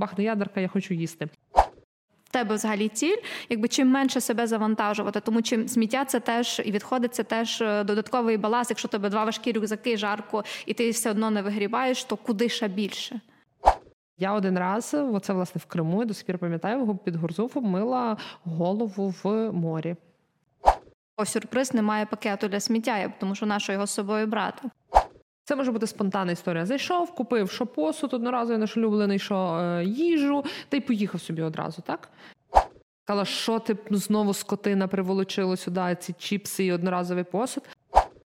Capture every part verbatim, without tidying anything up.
бахне ядерка, я хочу їсти. В тебе взагалі ціль, якби чим менше себе завантажувати, тому чим сміття це теж і відходи, це теж додатковий баланс. Якщо тебе два важкі рюкзаки, жарко, і ти все одно не вигрібаєш, то куди ще більше? Я один раз, оце власне в Криму, я до сих пір пам'ятаю, під Гурзуфом мила голову в морі. О, сюрприз, немає пакету для сміття, тому що нащо його з собою брати? Це може бути спонтанна історія. Зайшов, купив, що посуд, одноразовий наш улюблений, що е, їжу, та й поїхав собі одразу, так? Кала, що ти знову скотина приволочила сюди, ці чіпси і одноразовий посуд?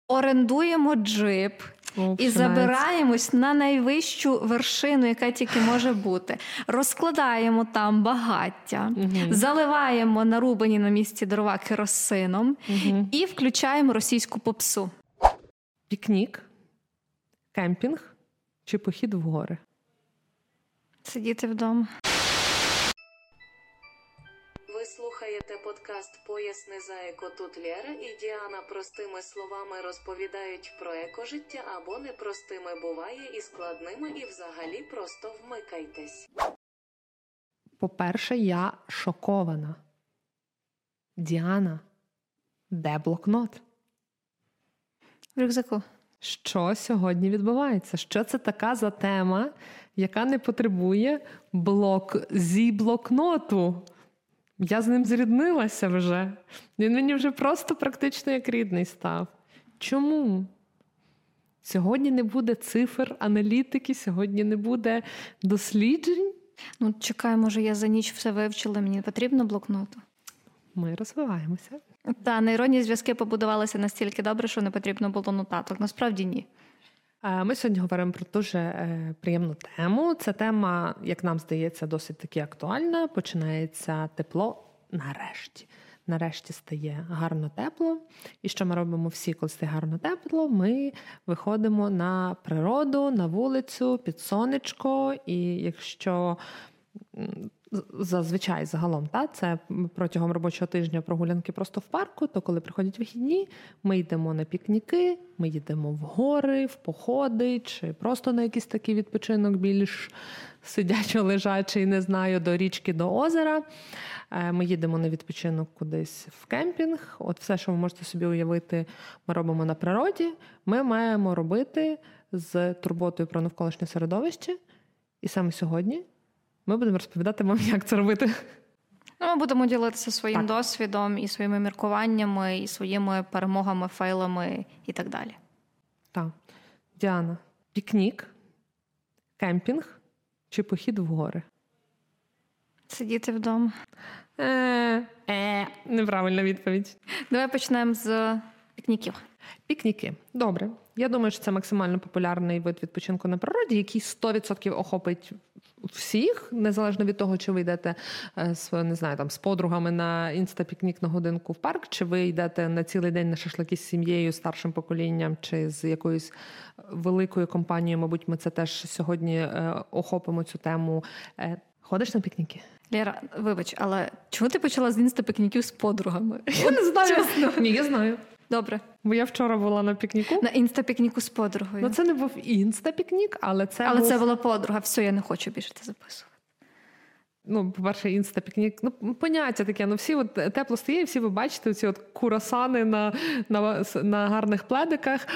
Орендуємо джип. О, і забираємось на найвищу вершину, яка тільки може бути. Розкладаємо там багаття, угу. заливаємо нарубані на місці дрова керосином угу. і включаємо російську попсу. Пікнік, кемпінг чи похід в гори? Сидіти вдома. Ви слухаєте подкаст «Поясни за еко». Тут Лєра і Діана простими словами розповідають про екожиття або непростими, буває і складними, і взагалі просто вмикайтесь. По-перше, я шокована. Діана, де блокнот? В рюкзаку. Що сьогодні відбувається? Що це така за тема, яка не потребує блок зі блокноту? Я з ним зріднилася вже. Він мені вже просто практично як рідний став. Чому? Сьогодні не буде цифр, аналітики, сьогодні не буде досліджень? Ну, чекай, може, я за ніч все вивчила, мені потрібно блокноту? Ми розвиваємося. Та, нейронні зв'язки побудувалися настільки добре, що не потрібно було нотаток. Насправді ні. Ми сьогодні говоримо про дуже приємну тему. Ця тема, як нам здається, досить таки актуальна. Починається тепло нарешті. Нарешті стає гарно тепло. І що ми робимо всі, коли стає гарно тепло? Ми виходимо на природу, на вулицю, під сонечко. І якщо... Зазвичай, загалом, та, це протягом робочого тижня прогулянки просто в парку, то коли приходять вихідні, ми йдемо на пікніки, ми їдемо в гори, в походи, чи просто на якийсь такий відпочинок більш сидячо-лежачий, не знаю, до річки, до озера. Ми їдемо на відпочинок кудись в кемпінг. От все, що ви можете собі уявити, ми робимо на природі. Ми маємо робити з турботою про навколишнє середовище. І саме сьогодні ми будемо розповідати вам, як це робити. Ну, ми будемо ділитися своїм так. досвідом і своїми міркуваннями, і своїми перемогами, фейлами і так далі. Так. Діана, пікнік, кемпінг чи похід в гори? Сидіти вдома. Е-е, неправильна відповідь. Давай почнемо з пікніків. Пікніки. Добре. Я думаю, що це максимально популярний вид відпочинку на природі, який сто відсотків охопить всіх, незалежно від того, чи ви йдете не знаю, там, з подругами на інстапікнік на годинку в парк, чи ви йдете на цілий день на шашлики з сім'єю, старшим поколінням, чи з якоюсь великою компанією. Мабуть, ми це теж сьогодні охопимо цю тему. Ходиш на пікніки? Лєра, вибач, але чому ти почала з інстапікніків з подругами? Я не знаю. Чесно. Ні, я знаю. Добре. Бо я вчора була на пікніку. На інстапікніку з подругою. Ну, це не був інстапікнік, але це Але був... це була подруга. Все, я не хочу більше це записувати. Ну, по-перше, інстапікнік. Ну, поняття таке. Ну, всі от тепло стає, всі ви бачите ці от курасани на, на, на гарних пледиках.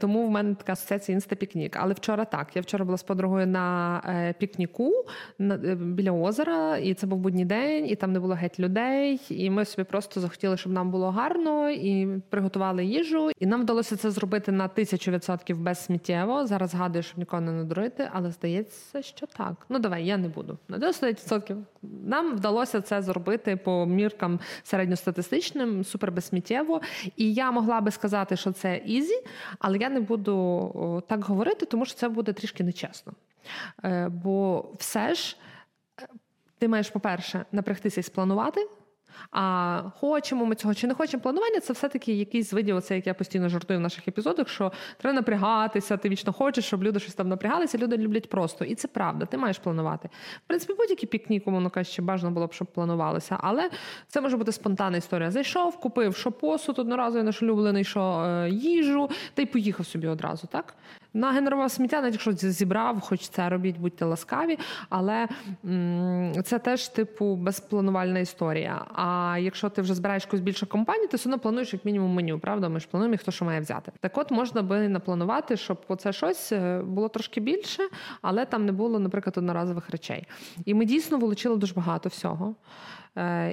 Тому в мене така асоціація інстапікнік. Але вчора так. Я вчора була з подругою на пікніку на, біля озера. І це був будній день, і там не було геть людей. І ми собі просто захотіли, щоб нам було гарно. І приготували їжу. І нам вдалося це зробити на тисячу відсотків безсміттєво. Зараз згадую, щоб нікого не надурити. Але здається, що так. Ну, давай, я не буду. На десять відсотків. Нам вдалося це зробити по міркам середньостатистичним, супербезсміттєво. І я могла би сказати, що це ізі, але я не буду так говорити, тому що це буде трішки нечесно. Бо все ж ти маєш, по-перше, напрягтися і спланувати, а хочемо ми цього чи не хочемо. Планування – це все-таки якийсь з видів, оце, як я постійно жартую в наших епізодах, що треба напрягатися, ти вічно хочеш, щоб люди щось там напрягалися, люди люблять просто. І це правда, ти маєш планувати. В принципі, будь-який пікнік, воно каже, ще бажано було б, щоб планувалося, але це може бути спонтанна історія. Зайшов, купив, що посуд, одноразовий наш улюблений, що е, їжу, та й поїхав собі одразу, так? на генерував сміття, навіть якщо зібрав, хоч це робіть, будьте ласкаві, але м- це теж типу безпланувальна історія. А якщо ти вже збираєш якусь більшу компанію, ти все одно плануєш як мінімум меню, правда? Ми ж плануємо, хто що має взяти. Так от можна би напланувати, щоб оце щось було трошки більше, але там не було, наприклад, одноразових речей. І ми дійсно вилучили дуже багато всього.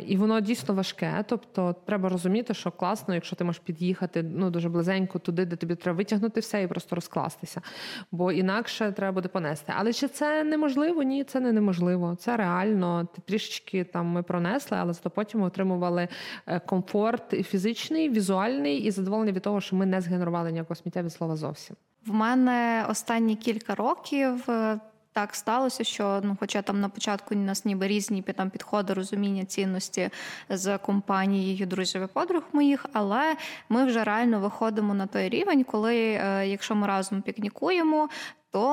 І воно дійсно важке, тобто треба розуміти, що класно, якщо ти можеш під'їхати ну, дуже близенько туди, де тобі треба витягнути все і просто розкластися, бо інакше треба буде понести. Але чи це неможливо? Ні, це не неможливо. Це реально, трішечки там ми пронесли, але зато потім отримували комфорт фізичний, візуальний і задоволення від того, що ми не згенерували ніякого сміття від слова зовсім. В мене останні кілька років... Так сталося, що, ну, хоча там на початку у нас ніби різні там підходи, розуміння цінності з компанією друзів і подруг моїх, але ми вже реально виходимо на той рівень, коли, якщо ми разом пікнікуємо, то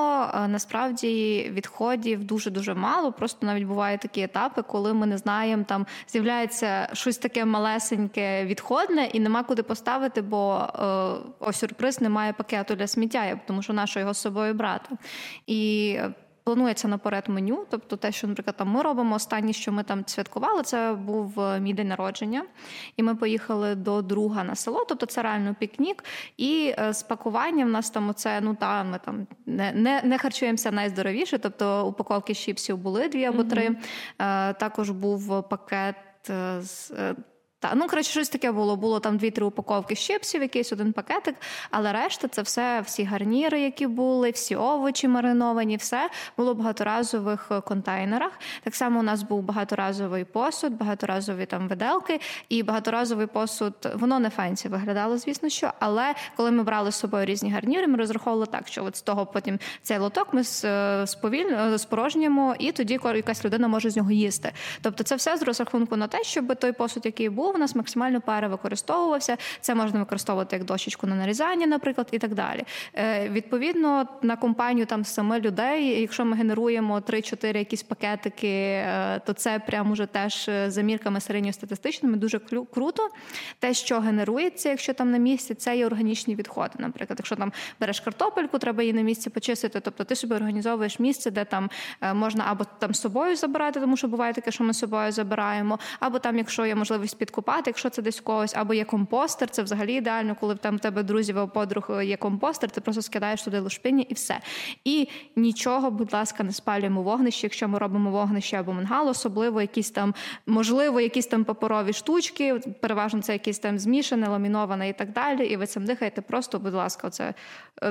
насправді відходів дуже-дуже мало. Просто навіть бувають такі етапи, коли ми не знаємо, там з'являється щось таке малесеньке відходне і нема куди поставити, бо ось сюрприз, немає пакету для сміття, тому що на що його з собою брати. І планується наперед меню, тобто те, що, наприклад, там ми робимо. Останнє, що ми там святкували, це був мій день народження. І ми поїхали до друга на село, тобто це реально пікнік. І з пакування в нас там оце, ну та, ми там не, не, не харчуємося найздоровіше, тобто упаковки чіпсів були дві або три. Mm-hmm. Також був пакет з... Та, ну, коротше, щось таке було. Було там дві-три упаковки чіпсів, якийсь один пакетик, але решта це все, всі гарніри, які були, всі овочі мариновані, все було в багаторазових контейнерах. Так само у нас був багаторазовий посуд, багаторазові там виделки, і багаторазовий посуд, воно не фенсі виглядало, звісно, що, але коли ми брали з собою різні гарніри, ми розраховували так, що от з того потім цей лоток ми сповільно, спорожнюємо, і тоді якась людина може з нього їсти. Тобто це все з розрахунку на те, щоб той посуд, який був, у нас максимально перевикористовувався. Це можна використовувати як дощечку на нарізання, наприклад, і так далі. Е, відповідно, на компанію там саме людей, якщо ми генеруємо три-чотири якісь пакетики, е, то це прямо вже теж за мірками середньостатистичними дуже клю- круто. Те, що генерується, якщо там на місці, це є органічні відходи. Наприклад, якщо там береш картопельку, треба її на місці почистити, тобто ти собі організовуєш місце, де там е, можна або там з собою забирати, тому що буває таке, що ми з собою забираємо, або там, якщо є можливість під купати, якщо це десь когось, або є компостер, це взагалі ідеально, коли там в тебе друзів або подруг є компостер, ти просто скидаєш туди лушпині і все. І нічого, будь ласка, не спалюємо вогнище, якщо ми робимо вогнище або мангал, особливо якісь там, можливо, якісь там паперові штучки, переважно це якісь там змішане, ламіноване і так далі, і ви цим дихаєте, просто, будь ласка, оце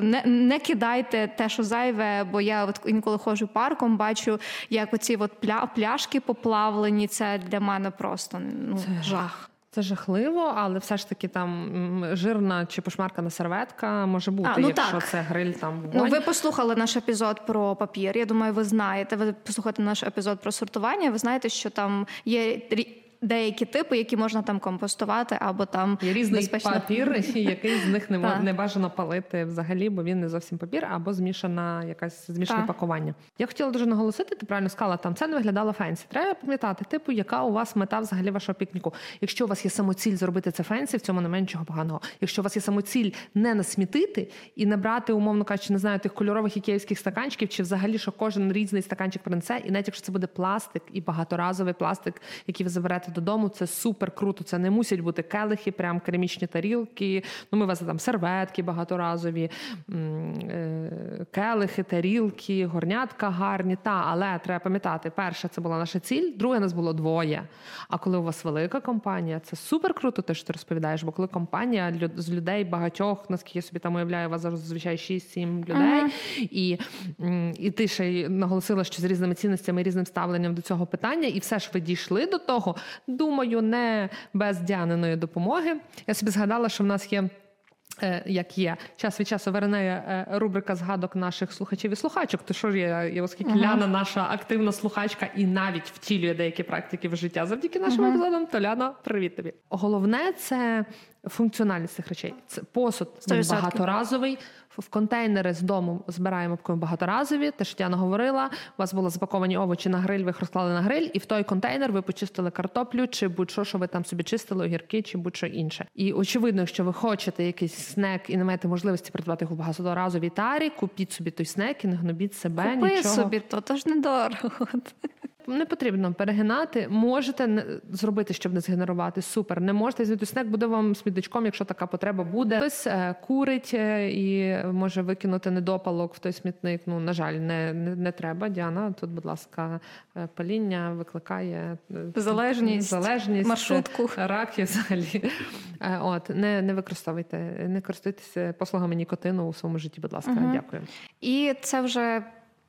не, не кидайте те, що зайве, бо я от інколи ходжу парком, бачу, як оці от пля, пляшки поплавлені, це для мене просто, ну, жах. Це жахливо, але все ж таки там жирна чи пошмаркана серветка може бути, а, ну якщо так. Це гриль там вогонь. Ну, ви послухали наш епізод про папір, я думаю, ви знаєте, ви послухаєте наш епізод про сортування, ви знаєте, що там є... деякі типи, які можна там компостувати або там... Є різний безпечно... папір, який з них не, мож... не бажано палити взагалі, бо він не зовсім папір, або змішана якась змішане Та. пакування. Я хотіла дуже наголосити, ти правильно сказала, там це не виглядало фенсі. Треба пам'ятати, типу, яка у вас мета взагалі вашого пікніку. Якщо у вас є самоціль зробити це фенсі, в цьому немає нічого поганого. Якщо у вас є самоціль не насмітити і набрати, умовно кажучи, не знаю, тих кольорових ікеївських стаканчиків, чи взагалі, що кожен різний стаканчик принесе, і навіть якщо це буде пластик і багаторазовий пластик, який ви заберете додому, це супер круто, це не мусять бути келихи, прям керамічні тарілки, ну ми везли там серветки багаторазові, келихи, тарілки, горнятка гарні, та, але треба пам'ятати, перше, це була наша ціль, друге, нас було двоє, а коли у вас велика компанія, це супер круто те, що ти розповідаєш, бо коли компанія з людей багатьох, наскільки я собі там уявляю, у вас зазвичай шість-сім людей, ага. і, і ти ще наголосила, що з різними цінностями і різним ставленням до цього питання, і все ж ви дійшли до того, думаю, не без Діаниної допомоги. Я собі згадала, що в нас є, як є, час від часу виринає рубрика згадок наших слухачів і слухачок. То що ж я, оскільки uh-huh. Ляна наша активна слухачка і навіть втілює деякі практики в життя завдяки нашим uh-huh. епізодам, то Ляна, привіт тобі. Головне це функціональність цих речей. Це посуд багаторазовий, в контейнери з дому збираємо багаторазові, те, що Тетяна говорила, у вас були запаковані овочі на гриль, ви їх розклали на гриль, і в той контейнер ви почистили картоплю, чи будь-що, що ви там собі чистили, огірки, чи будь-що інше. І очевидно, якщо ви хочете якийсь снек і не маєте можливості придбати його в багаторазовій тарі, купіть собі той снек і не гнобіть себе, купи нічого. Купи собі, то, то ж недорого. Не потрібно перегинати, можете зробити, щоб не згенерувати, супер. Не можете, звідти снек буде вам смітничком, якщо така потреба буде. Хтось курить і може викинути недопалок в той смітник. Ну, на жаль, не, не, не треба, Діана. Тут, будь ласка, паління викликає залежність, залежність маршрутку, рак і взагалі. От, не, не використовуйте, не користуйтеся послугами нікотину у своєму житті, будь ласка. Угу. Дякую. І це вже...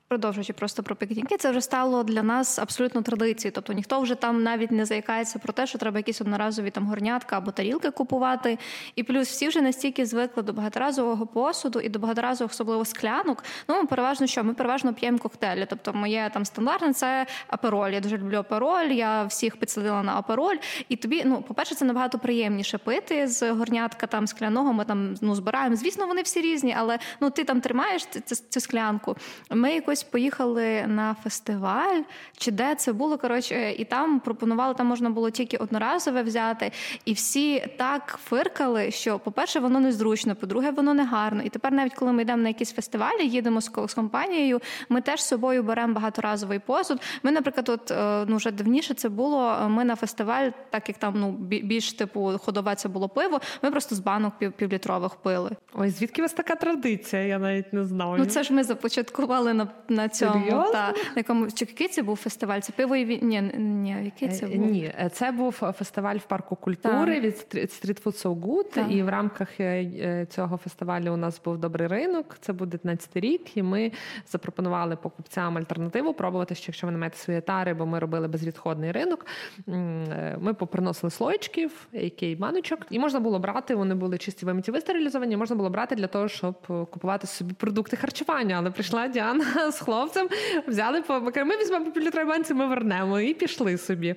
Продовжуючи просто про пікніки, це вже стало для нас абсолютно традицією. Тобто ніхто вже там навіть не заїкається про те, що треба якісь одноразові там горнятка або тарілки купувати. І плюс всі вже настільки звикли до багаторазового посуду і до багаторазових, особливо склянок. Ну, ми переважно що? Ми переважно п'ємо коктейлі. Тобто моє там стандартне – це апероль. Я дуже люблю апероль, я всіх підсадила на апероль. І тобі, ну, по-перше, це набагато приємніше пити з горнятка там скляного. Ми там, ну, збираємо. Звісно, вони всі різні, але, ну, ти там тримаєш цю, цю склянку. Ми якось поїхали на фестиваль, чи де це було, коротше, і там пропонували, там можна було тільки одноразове взяти, і всі так фиркали, що, по-перше, воно незручно, по-друге, воно негарно. І тепер навіть, коли ми йдемо на якісь фестивалі, їдемо з, з компанією, ми теж з собою беремо багаторазовий посуд. Ми, наприклад, от, ну, вже давніше це було, ми на фестиваль, так як там, ну, більш, типу, ходове це було пиво, ми просто з банок пів, півлітрових пили. Ой, звідки у вас така традиція? Я навіть не знаю. Ну, це ж ми започаткували на На цьому, та, на чи який це був фестиваль? Це пиво і ві... ні, ні, який це був? Ні, це був фестиваль в парку культури так. від Street Food So Good. Так. І в рамках цього фестивалю у нас був добрий ринок. Це буде п'ятнадцятий рік, і ми запропонували покупцям альтернативу пробувати, що якщо ви не маєте свої тари, бо ми робили безвідходний ринок. Ми поприносили слоєчків, який баночок, і можна було брати. Вони були чисті вимиті, вистерилізовані. Можна було брати для того, щоб купувати собі продукти харчування. Але прийшла Діана з хлопцем, взяли по... Ми візьмемо по півлітровій банці, ми вернемо і пішли собі.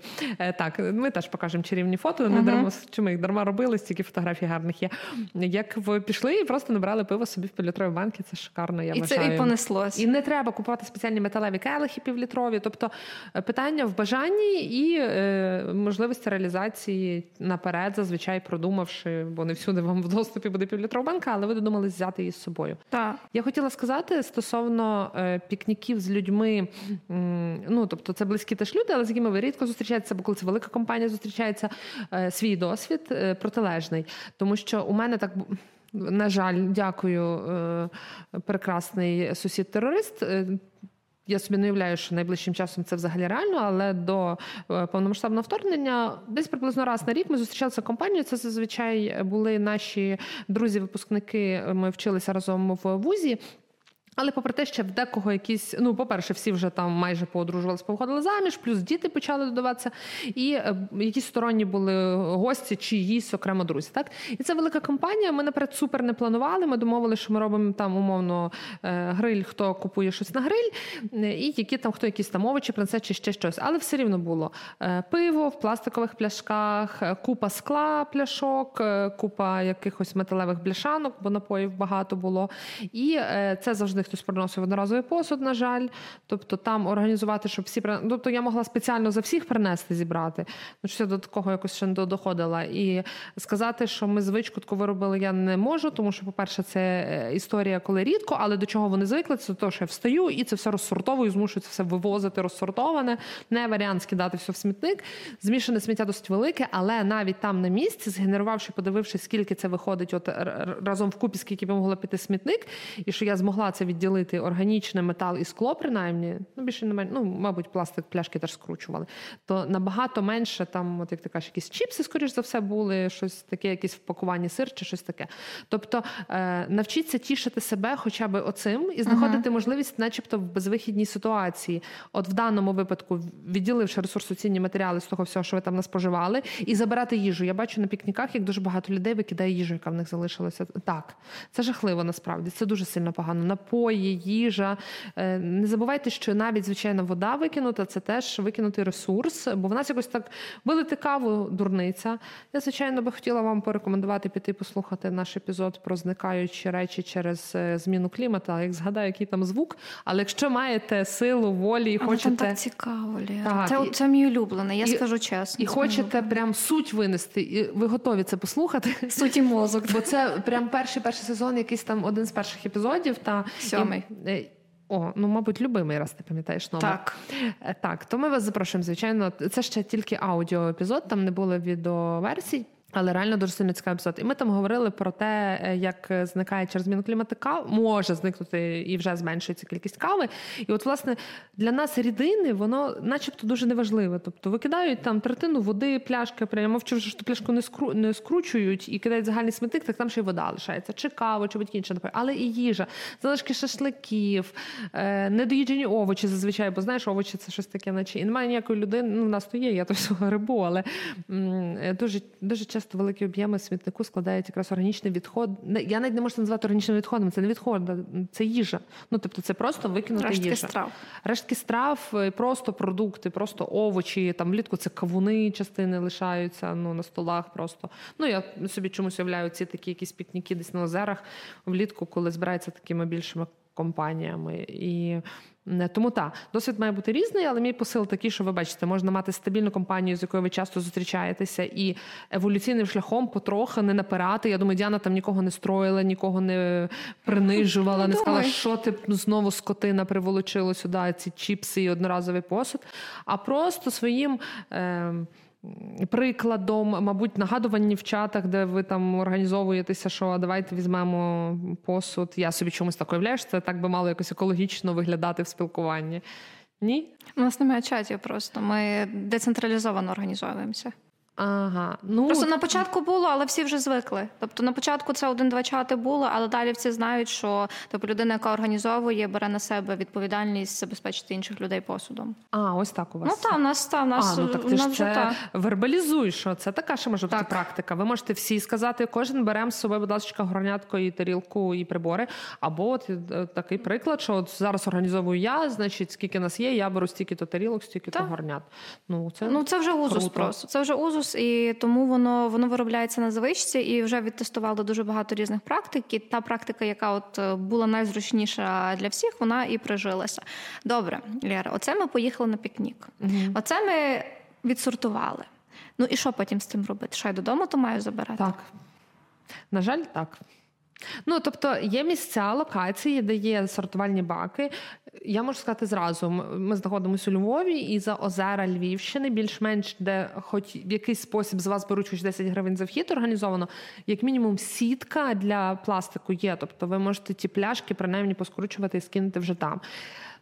Так, ми теж покажемо чарівні фото, не uh-huh. дарма, чи ми їх дарма робили, стільки фотографій гарних є. Як ви пішли і просто набрали пиво собі в півлітровій банці, це шикарно, я вважаю. І це і понеслось. І не треба купувати спеціальні металеві келихи півлітрові, тобто питання в бажанні і е, можливості реалізації наперед, зазвичай продумавши, бо не всюди вам в доступі буде півлітрова банка, але ви додумались взяти її з собою. Так. Я хотіла сказати стосовно пікніків з людьми, ну, тобто це близькі теж люди, але з якими ви рідко зустрічаєтеся, бо коли це велика компанія зустрічається, свій досвід протилежний. Тому що у мене так... На жаль, дякую, прекрасний сусід-терорист. Я собі не уявляю, що найближчим часом це взагалі реально, але до повномасштабного вторгнення десь приблизно раз на рік ми зустрічалися компанією. Це зазвичай були наші друзі-випускники, ми вчилися разом в вузі. Але попри те, ще в декого якісь, ну, по-перше, всі вже там майже поодружувалися, повиходили заміж, плюс діти почали додаватися, і якісь сторонні були гості чи їсь окремо друзі, так? І це велика компанія, ми наперед супер не планували, ми домовили, що ми робимо там умовно гриль, хто купує щось на гриль, і які там, хто якісь там овочі принесе чи ще щось. Але все рівно було пиво в пластикових пляшках, купа скла пляшок, купа якихось металевих бляшанок, бо напоїв багато було. І це завжди хтось приносив одноразовий посуд, на жаль. Тобто там організувати, щоб всі... Тобто я могла спеціально за всіх принести, зібрати. Ну, що до такого якось ще не доходила. І сказати, що ми звичку таку виробили, я не можу, тому що, по-перше, це історія, коли рідко, але до чого вони звикли, це те, що я встаю, і це все розсортовую, змушую це все вивозити, розсортоване. Не варіант скидати все в смітник. Змішане сміття досить велике, але навіть там на місці, згенерувавши, подивившись, скільки це виходить от разом вкупі, скільки б могло піти смітник, і що я змогла це відділити органічне, метал і скло, принаймні, ну, більше не менше, ну, мабуть, пластик, пляшки теж скручували, то набагато менше там, от як ти кажеш, якісь чіпси, скоріш за все, були, щось таке, якісь впакування сир чи щось таке. Тобто навчіться тішити себе хоча б оцим і знаходити uh-huh. можливість начебто в безвихідній ситуації. От в даному випадку, відділивши ресурсоцінні матеріали з того всього, що ви там наспоживали, і забирати їжу. Я бачу на пікніках, як дуже багато людей викидає їжу, яка в них залишилася. Так, це жахливо насправді, це дуже сильно погано. Напо напої, їжа. Не забувайте, що навіть, звичайно, вода викинута, це теж викинутий ресурс, бо в нас якось так вилити каву дурниця. Я, звичайно, би хотіла вам порекомендувати піти послухати наш епізод про зникаючі речі через зміну клімату, як згадаю, який там звук, але якщо маєте силу, волі і хочете... Але там так цікаво, Лєра. Це, це мій улюблений, я і, скажу чесно. І хочете прям суть винести, і ви готові це послухати. Суть і мозок. Бо це прям перший, перший сезон, якийсь там один з перших епізодів. Та, Сьомий. І, О, ну, мабуть, любимий, раз ти пам'ятаєш номер. Так. Так, то ми вас запрошуємо, звичайно. Це ще тільки аудіоепізод, там не було відеоверсій. Але реально дуже сильно цікавий епізод. І ми там говорили про те, як зникає через зміну клімату кава, може зникнути і вже зменшується кількість кави. І от, власне, для нас рідини, воно начебто дуже неважливе. Тобто викидають там третину води, пляшки, я мовчу, що пляшку не, скру... не скручують і кидають загальний смітник, так там ще й вода лишається. Чи кава, чи будь-які інші напої. Але і їжа, залишки шашликів, недоїджені овочі зазвичай, бо знаєш, овочі це щось таке, наче. І немає ніякої людини, ну, в нас то є, я то всього грибу, але дуже, дуже часто великі об'єми смітнику складають якраз органічний відход. Я навіть не можу це назвати органічним відходом, це не відход, це їжа. Ну, тобто це просто викинута їжа. Рештки страв. Рештки страв, просто продукти, просто овочі, там влітку це кавуни частини лишаються, ну, на столах просто. Ну, я собі чомусь уявляю ці такі якісь пікніки десь на озерах влітку, коли збираються такими більшими компаніями. І тому так, досвід має бути різний, але мій посил такий, що ви бачите, можна мати стабільну компанію, з якою ви часто зустрічаєтеся, і еволюційним шляхом потрохи не напирати. Я думаю, Діана там нікого не строїла, нікого не принижувала, не сказала, що ти знову скотина приволочила сюди ці чіпси і одноразовий посуд, а просто своїм... Е- прикладом, мабуть, нагадування в чатах, де ви там організовуєтеся, що давайте візьмемо посуд. Я собі чомусь так уявляю, що це так би мало якось екологічно виглядати в спілкуванні. Ні? У нас немає чатів просто. Ми децентралізовано організовуємося. Ага. Ну, просто на початку було, але всі вже звикли. Тобто на початку це один-два чати було, але далі всі знають, що тобто, людина, яка організовує, бере на себе відповідальність забезпечити інших людей посудом. А, ось так у вас. Ну так, в нас та в нас. А, ну, так ти ж це та. Вербалізуй, що це така ще може бути практика. Ви можете всі сказати, кожен беремо з собою, будь ласка, горнятко і тарілку, і прибори. Або от такий приклад, що от зараз організовую я, значить, скільки нас є, я беру стільки-то тарілок, стільки-то горнят. Ну це, ну, це вже узус круто. Просто. Це вже узус. І тому воно, воно виробляється на звичці, і вже відтестували дуже багато різних практик, і та практика, яка от була найзручніша для всіх, вона і прижилася. Добре, Лєра, оце ми поїхали на пікнік. Угу. Оце ми відсортували. Ну і що потім з цим робити? Що я додому то маю забирати? Так. На жаль, так. Ну, тобто, є місця, локації, де є сортувальні баки. Я можу сказати зразу, ми знаходимося у Львові, і за озера Львівщини, більш-менш, де хоч в якийсь спосіб з вас беруть хоч десять гривень за вхід організовано, як мінімум сітка для пластику є. Тобто, ви можете ті пляшки принаймні поскручувати і скинути вже там.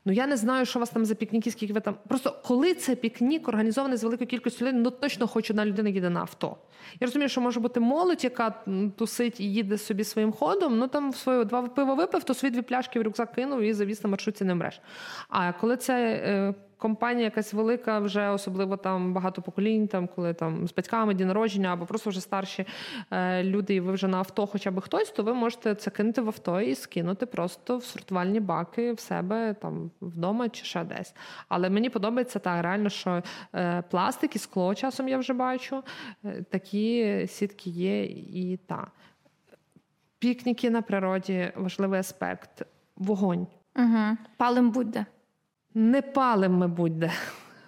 Ну, я не знаю, що у вас там за пікніки, скільки ви там... Просто коли це пікнік організований з великою кількістю людей, ну, точно хоч одна людина їде на авто. Я розумію, що може бути молодь, яка тусить і їде собі своїм ходом, ну, там своє два пива випив, то свої дві пляшки в рюкзак кинув і завіз на маршрутці не мреш. А коли це... компанія якась велика, вже особливо там багато поколінь, там, коли там з батьками, дні народження, або просто вже старші е, люди, і ви вже на авто хоча б хтось, то ви можете це кинути в авто і скинути просто в сортувальні баки в себе, там, вдома чи ще десь. Але мені подобається так, реально, що е, пластик і скло часом я вже бачу, е, такі сітки є і та. Пікніки на природі, важливий аспект. Вогонь. Угу. Палим будь-де. Не палимо ми будь-де.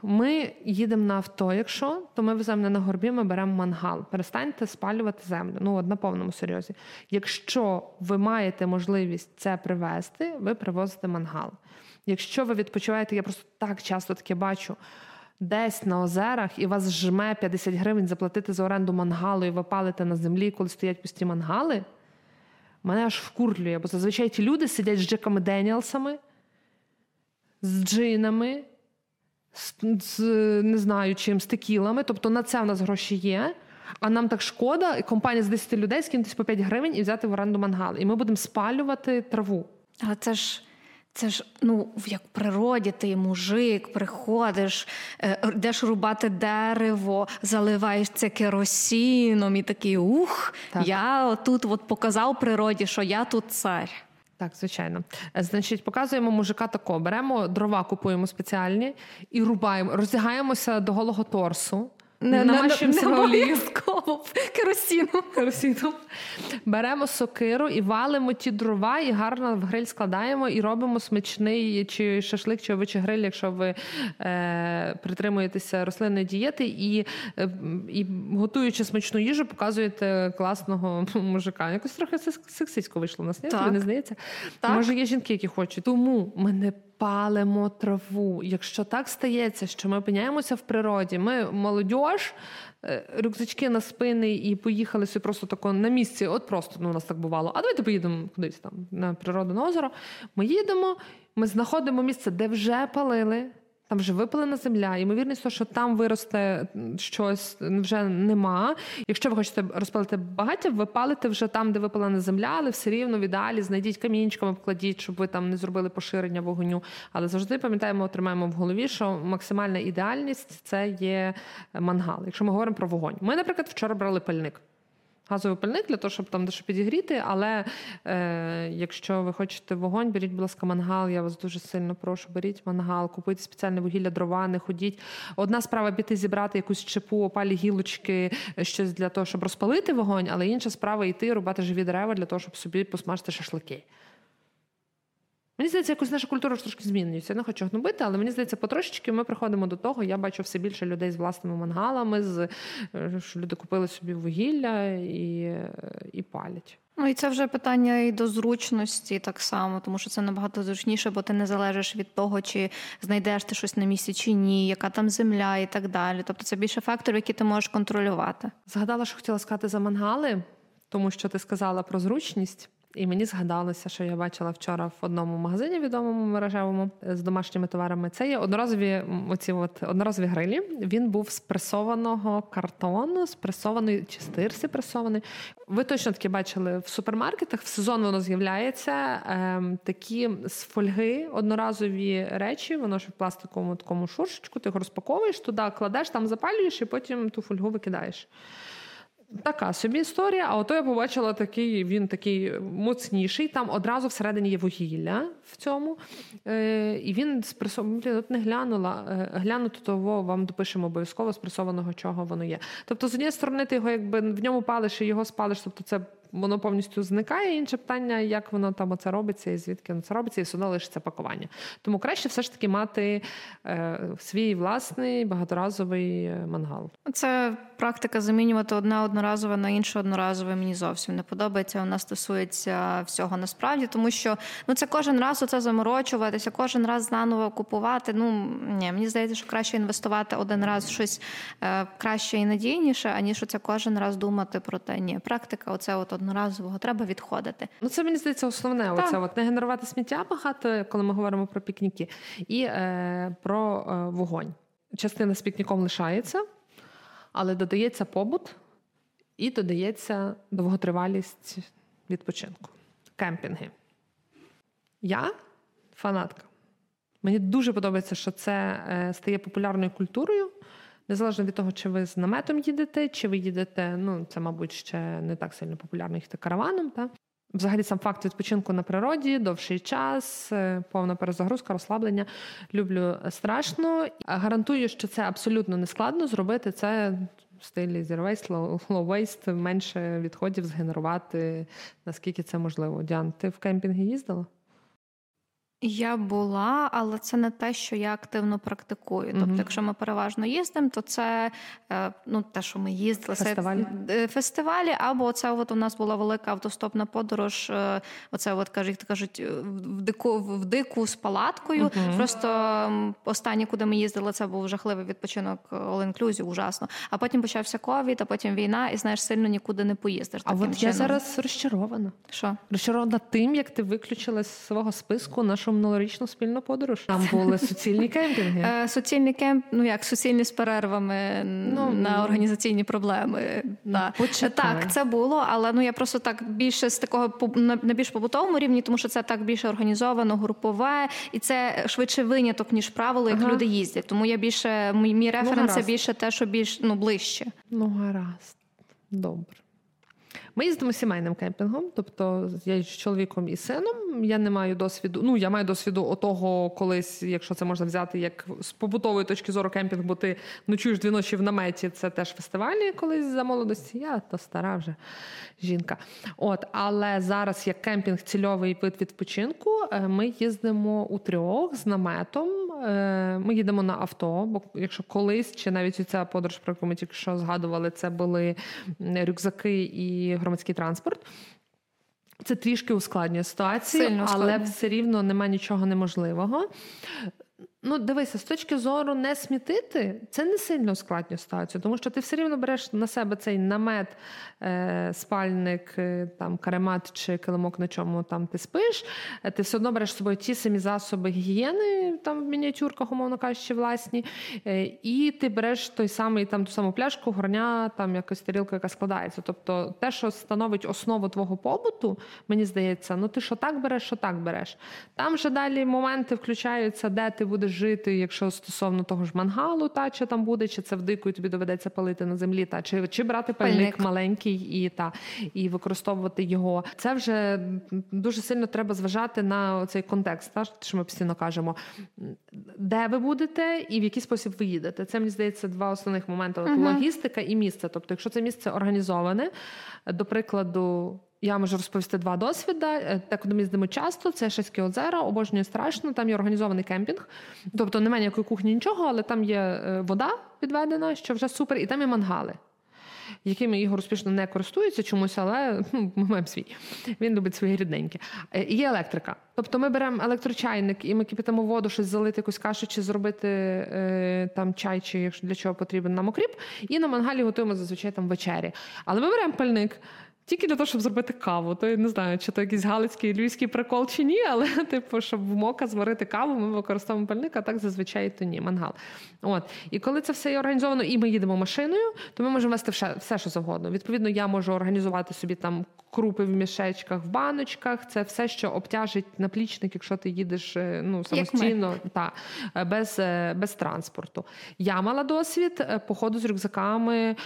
Ми їдемо на авто, якщо, то ми веземо не на горбі, ми беремо мангал. Перестаньте спалювати землю. Ну, на повному серйозі. Якщо ви маєте можливість це привезти, ви привозите мангал. Якщо ви відпочиваєте, я просто так часто таке бачу, десь на озерах, і вас жме п'ятдесят гривень заплатити за оренду мангалу, і ви палите на землі, коли стоять пусті мангали, мене аж вкурлює, бо зазвичай ті люди сидять з Джеками Деніелсами, з джинами, з, з, не знаю чим, з текілами. Тобто на це в нас гроші є, а нам так шкода, компанія з десять людей скинутись по п'ять гривень і взяти в оренду мангал. І ми будемо спалювати траву. Але це ж, це ж ну, як в природі ти, мужик, приходиш, йдеш рубати дерево, заливаєш це керосином і такий, ух, так. Я отут от показав природі, що я тут цар. Так, звичайно. Значить, показуємо мужика тако. Беремо дрова, купуємо спеціальні і рубаємо. Роздягаємося до голого торсу. Не, намащуємося на обов'язково керосіном. керосіном. Беремо сокиру і валимо ті дрова, і гарно в гриль складаємо, і робимо смачний чи шашлик, чи овечий гриль, якщо ви е, притримуєтеся рослинної дієти, і, е, і готуючи смачну їжу, показуєте класного мужика. Якось трохи сексистсько вийшло у нас, ні? Тобі не здається? Так. Може, є жінки, які хочуть. Тому мене палимо траву. Якщо так стається, що ми опиняємося в природі, ми молодьож, рюкзачки на спини і поїхали собі просто тако на місці, от просто, ну, у нас так бувало, а давайте поїдемо кудись там на природу, на озеро. Ми їдемо, ми знаходимо місце, де вже палили, там вже випалена земля, ймовірність того, що там виросте щось, вже нема. Якщо ви хочете розпалити багаття, ви палите вже там, де випалена земля, але все рівно в ідеалі знайдіть камінчиками, покладіть, щоб ви там не зробили поширення вогню. Але завжди пам'ятаємо, тримаємо в голові, що максимальна ідеальність – це є мангал, якщо ми говоримо про вогонь. Ми, наприклад, вчора брали пальник. Газовий пальник для того, щоб там дещо підігріти, але е, якщо ви хочете вогонь, беріть, будь ласка, мангал, я вас дуже сильно прошу, беріть мангал, купуйте спеціальне вугілля, дрова, не ходіть. Одна справа піти зібрати якусь чепу, опалі гілочки, щось для того, щоб розпалити вогонь, але інша справа йти рубати живі дерева для того, щоб собі посмажити шашлики. Мені здається, якось наша культура трошки змінюється. Я не хочу гнобити, але мені здається, потрошечки ми приходимо до того, я бачу все більше людей з власними мангалами, з, що люди купили собі вугілля і, і палять. Ну і це вже питання і до зручності так само, тому що це набагато зручніше, бо ти не залежиш від того, чи знайдеш ти щось на місці, чи ні, яка там земля і так далі. Тобто це більше факторів, які ти можеш контролювати. Згадала, що хотіла сказати за мангали, тому що ти сказала про зручність. І мені згадалося, що я бачила вчора в одному магазині відомому мережевому з домашніми товарами. Це є одноразові оці от одноразові грилі. Він був з пресованого картону, з пресованої чи стирці пресований. Ви точно таки бачили в супермаркетах, в сезон воно з'являється. Е, такі з фольги одноразові речі, воно ж в пластиковому такому шуршечку, ти його розпаковуєш, туди кладеш, там запалюєш і потім ту фольгу викидаєш. Така собі історія, а ото я побачила такий, він такий моцніший, там одразу всередині є вугілля в цьому, і він спресований, блін, от не глянула, глянути того вам допишемо обов'язково спресованого, чого воно є. Тобто, з однієї сторони, ти його якби в ньому палиш і його спалиш, тобто це воно повністю зникає, інше питання, як воно там оце робиться і звідки воно це робиться, і все одно лишиться пакування. Тому краще все ж таки мати е, свій власний багаторазовий мангал. Це практика замінювати одне одноразове на інше одноразове мені зовсім не подобається, вона стосується всього насправді, тому що ну це кожен раз оце заморочуватися, кожен раз заново купувати, ну ні, мені здається, що краще інвестувати один раз в щось е, краще і надійніше, аніж оце кожен раз думати про те, ні, практика оце от одноразового, треба відходити. Ну, це, мені здається, основне. Оце, от, не генерувати сміття багато, коли ми говоримо про пікніки, і е, про е, вогонь. Частина з пікніком лишається, але додається побут і додається довготривалість відпочинку. Кемпінги. Я фанатка. Мені дуже подобається, що це е, стає популярною культурою. Незалежно від того, чи ви з наметом їдете, чи ви їдете, ну, це, мабуть, ще не так сильно популярно їхати караваном, та? Взагалі сам факт відпочинку на природі, довший час, повна перезагрузка, розслаблення. Люблю страшно. Гарантую, що це абсолютно не складно зробити це в стилі zero waste, low waste, менше відходів згенерувати, наскільки це можливо. Діан, ти в кемпінги їздила? Я була, але це не те, що я активно практикую. Тобто, mm-hmm. якщо ми переважно їздимо, то це ну, те, що ми їздили. Фестивалі? Це фестивалі, або це от у нас була велика автостопна подорож, оце, от, кажуть, кажуть в, дику, в дику з палаткою. Mm-hmm. Просто останнє, куди ми їздили, це був жахливий відпочинок all-inclusive, ужасно. А потім почався ковід, а потім війна, і, знаєш, сильно нікуди не поїздиш. А от я зараз розчарована. Що? Розчарована тим, як ти виключила з свого списку нашу минулорічну спільну подорож. Там були суцільні кемпінги. Суцільні кемп, ну як, суцільні з перервами ну, на організаційні проблеми. Да. Так, це було, але ну я просто так більше з такого, на більш побутовому рівні, тому що це так більше організовано, групове, і це швидше виняток, ніж правило, як ага. люди їздять. Тому я більше, мій референс ну, це більше те, що більш, ну, ближче. Ну, гаразд. Добре. Ми їздимо сімейним кемпінгом, тобто я з чоловіком і сином, я не маю досвіду, ну, я маю досвіду отого колись, якщо це можна взяти як з побутової точки зору кемпінг, бо ти ночуєш дві ночі в наметі, це теж фестивалі колись за молодості, я то стара вже жінка. От, але зараз як кемпінг цільовий вид відпочинку, ми їздимо у трьох з наметом, ми їдемо на авто, бо якщо колись, чи навіть у ця подорож, про яку ми тільки що згадували, це були рюкзаки і громадський транспорт. Це трішки ускладнює ситуацію, але все рівно нема нічого неможливого. Ну, дивися, з точки зору не смітити, це не сильно ускладнює ситуацію, тому що ти все рівно береш на себе цей намет, спальник, там, каремат чи килимок, на чому там ти спиш, ти все одно береш з собою ті самі засоби гігієни, там, в мініатюрках, умовно кажучи, власні, і ти береш той самий, там, ту саму пляшку, горня, там, якась тарілка, яка складається. Тобто те, що становить основу твого побуту, мені здається, ну, ти що так береш, що так береш. Там вже далі моменти включаються, де ти будеш жити, якщо стосовно того ж мангалу, та, чи там буде, чи це в дику, і тобі доведеться палити на землі, та, чи, чи брати пальник, пальник маленький і, та, і використовувати його. Це вже дуже сильно треба зважати на цей контекст, та, що ми постійно кажемо, де ви будете і в який спосіб ви їдете. Це, мені здається, два основних моменти. Угу. Логістика і місце. Тобто, якщо це місце організоване, до прикладу, я можу розповісти два досвіда. Те, куди ми їздимо часто, це Шаське озеро, обожнюю страшно, там є організований кемпінг. Тобто немає ніякої кухні, нічого, але там є вода підведена, що вже супер, і там є мангали, якими Ігор успішно не користується чомусь, але ну, ми маємо свій. Він любить свої рідненькі. І є електрика. Тобто ми беремо електрочайник і ми кипятимо воду, щось залити, якусь кашу, чи зробити е, там чай, чи якщо для чого потрібен нам окріп. І на мангалі готуємо зазвичай там вечері. Але ми беремо пальник тільки для того, щоб зробити каву. То я не знаю, чи то якийсь галицький, львівський прикол, чи ні, але типу, щоб в мока зварити каву, ми використовуємо пальник, а так зазвичай то ні, мангал. От. І коли це все є організовано, і ми їдемо машиною, то ми можемо вести все, що завгодно. Відповідно, я можу організувати собі там крупи в мішечках, в баночках. Це все, що обтяжить наплічник, якщо ти їдеш ну, самостійно, та, без, без транспорту. Я мала досвід походу з рюкзаками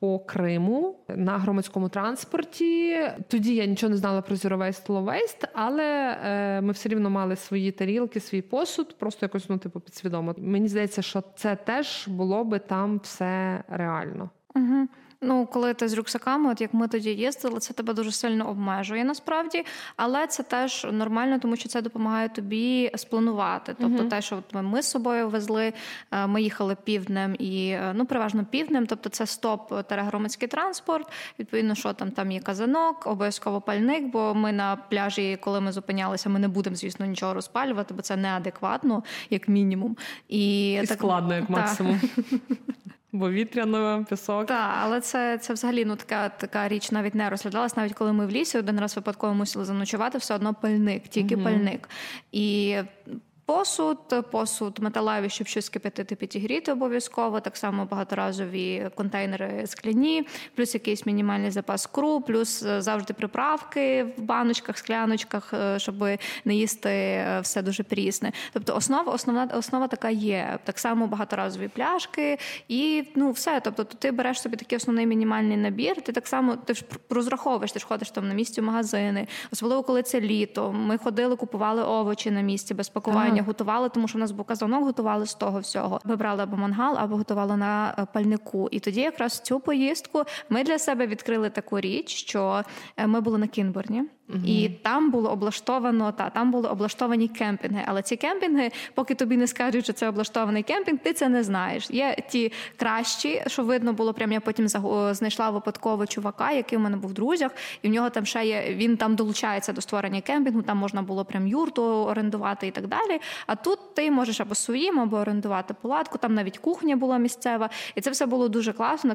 по Криму на громадському транспорті. Тоді я нічого не знала про Zero Waste, Low Waste, але е, ми все рівно мали свої тарілки, свій посуд, просто якось, ну, типу, підсвідомо. Мені здається, що це теж було би там все реально. Угу. Ну, коли ти з рюкзаками, от як ми тоді їздили, це тебе дуже сильно обмежує насправді, але це теж нормально, тому що це допомагає тобі спланувати. Тобто mm-hmm. те, що ми з собою везли, ми їхали півднем і, ну, переважно півднем, тобто це стоп-громадський транспорт, відповідно, що там, там є казанок, обов'язково пальник, бо ми на пляжі, коли ми зупинялися, ми не будемо, звісно, нічого розпалювати, бо це неадекватно, як мінімум. І, і так, складно, як та. Максимум. Бо вітряно, пісок. Так, але це, це взагалі ну, така, така річ навіть не розглядалась. Навіть коли ми в лісі один раз випадково мусили заночувати, все одно пальник, тільки угу. пальник. І посуд, посуд металеві, щоб щось кип'ятити, підігріти обов'язково, так само багаторазові контейнери скляні, плюс якийсь мінімальний запас кру, плюс завжди приправки в баночках, скляночках, щоб не їсти все дуже прісне. Тобто основа, основна, основа така є, так само багаторазові пляшки і ну, все. Тобто ти береш собі такий основний мінімальний набір, ти так само ти ж розраховуєш, ти ж ходиш там на місці в магазини, особливо коли це літо. Ми ходили, купували овочі на місці без пакування. Готували, тому що в нас був казанок, готували з того всього. Ми брали або мангал, або готували на пальнику. І тоді якраз цю поїздку ми для себе відкрили таку річ, що ми були на Кінбурні. Угу. І там було облаштовано, та, там були облаштовані кемпінги. Але ці кемпінги, поки тобі не скажуть, що це облаштований кемпінг, ти це не знаєш. Є ті кращі, що видно було, прям я потім знайшла випадково чувака, який в мене був в друзях, і в нього там ще є, він там долучається до створення кемпінгу, там можна було прям юрту орендувати і так далі. А тут ти можеш або своїм, або орендувати палатку, там навіть кухня була місцева. І це все було дуже класно,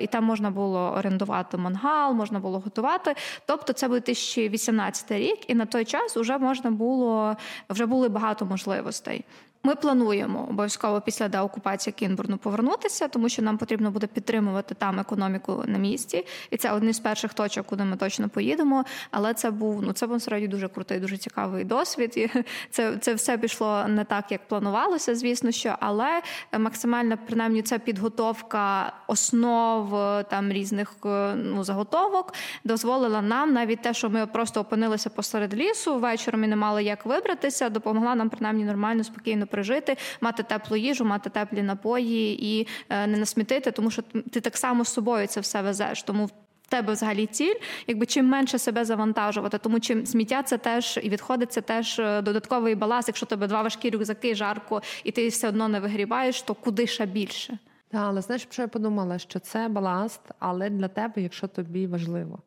і там можна було орендувати мангал, можна було готувати. Тобто це буде ще вісімнадцятий рік, і на той час вже можна було, вже були багато можливостей. Ми плануємо обов'язково після деокупації Кінбурну повернутися, тому що нам потрібно буде підтримувати там економіку на місці. І це одні з перших точок, куди ми точно поїдемо. Але це був, ну, це був насправді дуже крутий, дуже цікавий досвід. І це, це все пішло не так, як планувалося, звісно, що, але максимальна, принаймні, це підготовка основ там різних, ну, заготовок дозволила нам навіть те, що ми просто опинилися посеред лісу, вечором і не мали як вибратися, допомогла нам принаймні нормально, спокійно прожити, мати теплу їжу, мати теплі напої і е, не насмітити, тому що ти так само з собою це все везеш. Тому тебе взагалі ціль, якби чим менше себе завантажувати, тому чим сміття це теж і відходи, це теж додатковий баланс. Якщо тебе два важкі рюкзаки, жарко, і ти все одно не вигрібаєш, то куди ще більше. Так, але знаєш, що я подумала, що це баласт, але для тебе, якщо тобі важливо.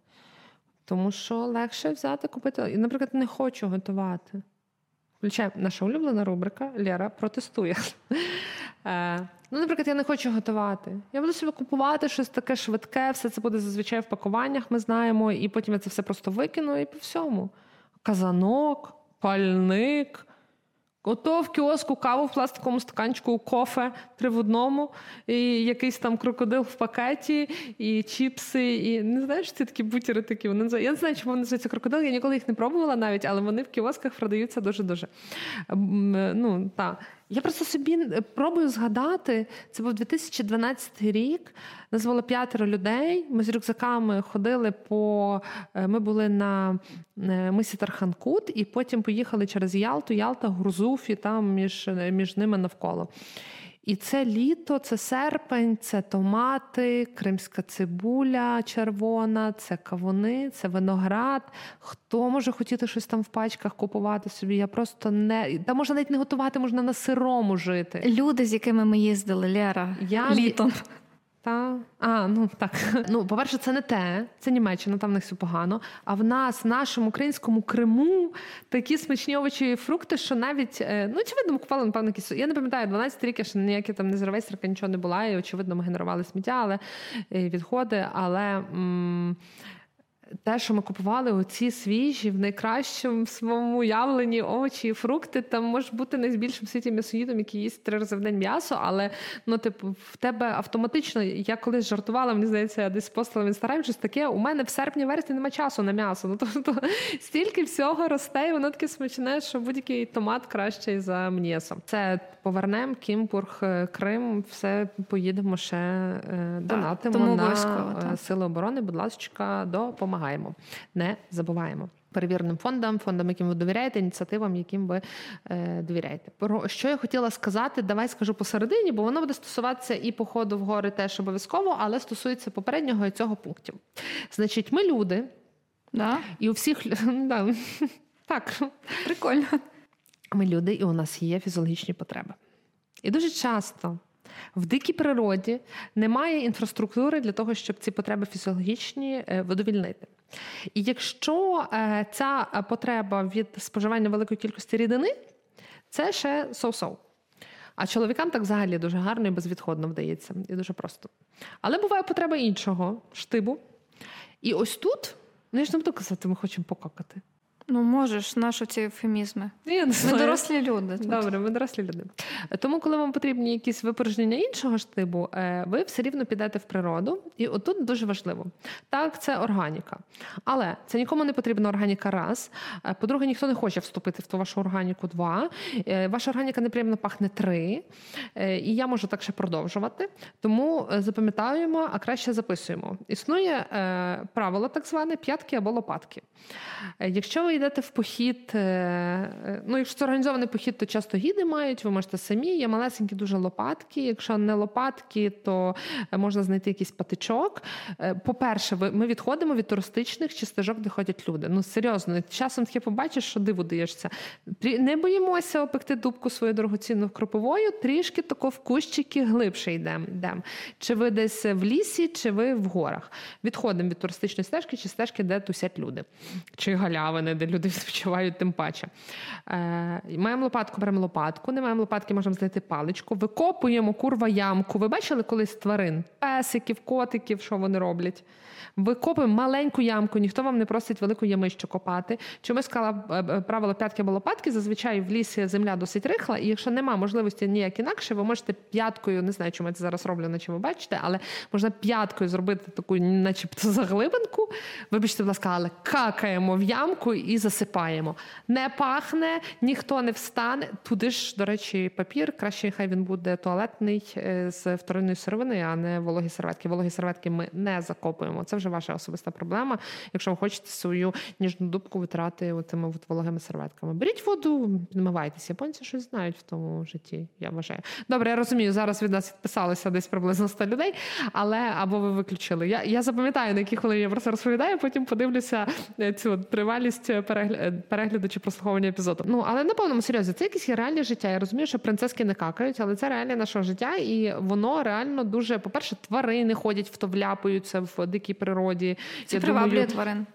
Тому що легше взяти, купити. Наприклад, не хочу готувати. Включаємо наша улюблена рубрика «Лєра протестує». Ну, наприклад, я не хочу готувати. Я буду собі купувати щось таке швидке, все це буде зазвичай в пакуваннях, ми знаємо, і потім я це все просто викину, і по всьому. Казанок, пальник, ото в кіоску каву в пластиковому стаканчику, кофе три в одному, і якийсь там крокодил в пакеті, і чіпси, і не знаєш, ці такі бутіри такі. Вони... Я не знаю, чому вони називаються крокодил, я ніколи їх не пробувала навіть, але вони в кіосках продаються дуже-дуже. Ну, так. Я просто собі пробую згадати, це був дві тисячі дванадцятий рік, назвало п'ятеро людей, ми з рюкзаками ходили по... Ми були на мисі Тарханкут і потім поїхали через Ялту, Ялта, Гурзуфі, там між, між ними навколо. І це літо, це серпень, це томати, кримська цибуля червона, це кавуни, це виноград. Хто може хотіти щось там в пачках купувати собі? Я просто не... Та можна навіть не готувати, можна на сирому жити. Люди, з якими ми їздили, Лєра, Я... літом. Та... А, ну так. Ну, по-перше, це не те, це Німеччина, там в них все погано. А в нас, в нашому українському Криму, такі смачні овочі і фрукти, що навіть, ну, очевидно, ми купали, напевно, якісь... Я не пам'ятаю, дванадцятий рік я ще ніякі там не зервейстерка, нічого не була, і, очевидно, ми генерували сміття, але відходи, але... М- Те, що ми купували, оці свіжі, в найкращому своєму уявленні овочі і фрукти, там може бути найбільшим в світі м'ясоїдом, який їсть три рази в день м'ясо, але, ну, типу, в тебе автоматично, я колись жартувала, мені здається, я десь постила в Інстаграмі, щось таке, у мене в серпні-вересні немає часу на м'ясо, ну, тобто стільки всього росте, і воно таке смачне, що будь-який томат кращий за м'ясо. Це повернемо, Кінбург, Крим, все, поїдемо ще, донатимо так, на військово, Сили оборони, будь ласка, допомагаємо. Не забуваємо. Перевіреним фондам, фондам, яким ви довіряєте, ініціативам, яким ви е, довіряєте. Про що я хотіла сказати, давай скажу посередині, бо воно буде стосуватися і походу в гори теж обов'язково, але стосується попереднього і цього пунктів. Значить, ми люди, да? І у всіх... Да. Так, прикольно. Ми люди, і у нас є фізіологічні потреби. І дуже часто в дикій природі немає інфраструктури для того, щоб ці потреби фізіологічні задовольнити. І якщо ця потреба від споживання великої кількості рідини, це ще соу-соу. А чоловікам так взагалі дуже гарно і безвідходно вдається. І дуже просто. Але буває потреба іншого штибу. І ось тут, ну я ж не буду казати, ми хочемо покакати. Ну, можеш, наші ці ефемізми. Ні, ми знаю. Дорослі люди. Тут. Добре, ми дорослі люди. Тому, коли вам потрібні якісь випорожнення іншого штибу, ви все рівно підете в природу. І отут дуже важливо. Так, це органіка. Але це нікому не потрібна органіка раз. По-друге, ніхто не хоче вступити в ту вашу органіку два. Ваша органіка неприємно пахне три. І я можу так ще продовжувати. Тому запам'ятаємо, а краще записуємо. Існує правило так зване п'ятки або лопатки. Якщо ви йдете в похід, ну, якщо це організований похід, то часто гіди мають, ви можете самі, є малесенькі дуже лопатки, якщо не лопатки, то можна знайти якийсь патичок. По-перше, ми відходимо від туристичних чи стежок, де ходять люди. Ну, серйозно, часом таке побачиш, що диву даєшся. Не боїмося опекти дубку свою дорогоцінну кропивою, трішки тако в кущики глибше йдемо. Чи ви десь в лісі, чи ви в горах. Відходимо від туристичної стежки, чи стежки, де тусять люди. Чи галявини, де люди відпочивають тим паче. Е, маємо лопатку, беремо лопатку, не маємо лопатки, можемо знайти паличку, викопуємо, курва, ямку. Ви бачили колись тварин? Песиків, котиків, що вони роблять? Викопуємо маленьку ямку, ніхто вам не просить велику ямищу копати. Чому сказала правило п'ятки або лопатки, зазвичай в лісі земля досить рихла, і якщо нема можливості ніяк інакше, ви можете п'яткою, не знаю, чому я це зараз роблю, на чому бачите, але можна п'яткою зробити таку начебто заглибинку, вибачте, будь ласка, але какаємо в ямку і засипаємо. Не пахне, ніхто не встане. Туди ж, до речі, папір, краще хай він буде туалетний з вторинної сировини, а не вологі серветки. Вологі серветки ми не закопуємо. Це вже ваша особиста проблема, якщо ви хочете свою ніжну дубку витрати тими вологими серветками. Беріть воду, підмивайтесь. Японці щось знають в тому житті, я вважаю. Добре, я розумію, зараз від нас відписалося десь приблизно сто людей, але або ви виключили. Я, я запам'ятаю, на яких хвилин я про це розповідаю, потім подивлюся цю тривалість перегляду чи прослуховування епізоду. Ну, але на повному серйозі, це якісь реальні життя. Я розумію, що принцески не какають, але це реальне нашого життя, і воно реально дуже, по-перше, тварини ходять, втовляпуються в дикій природі. Це приваблює тварин.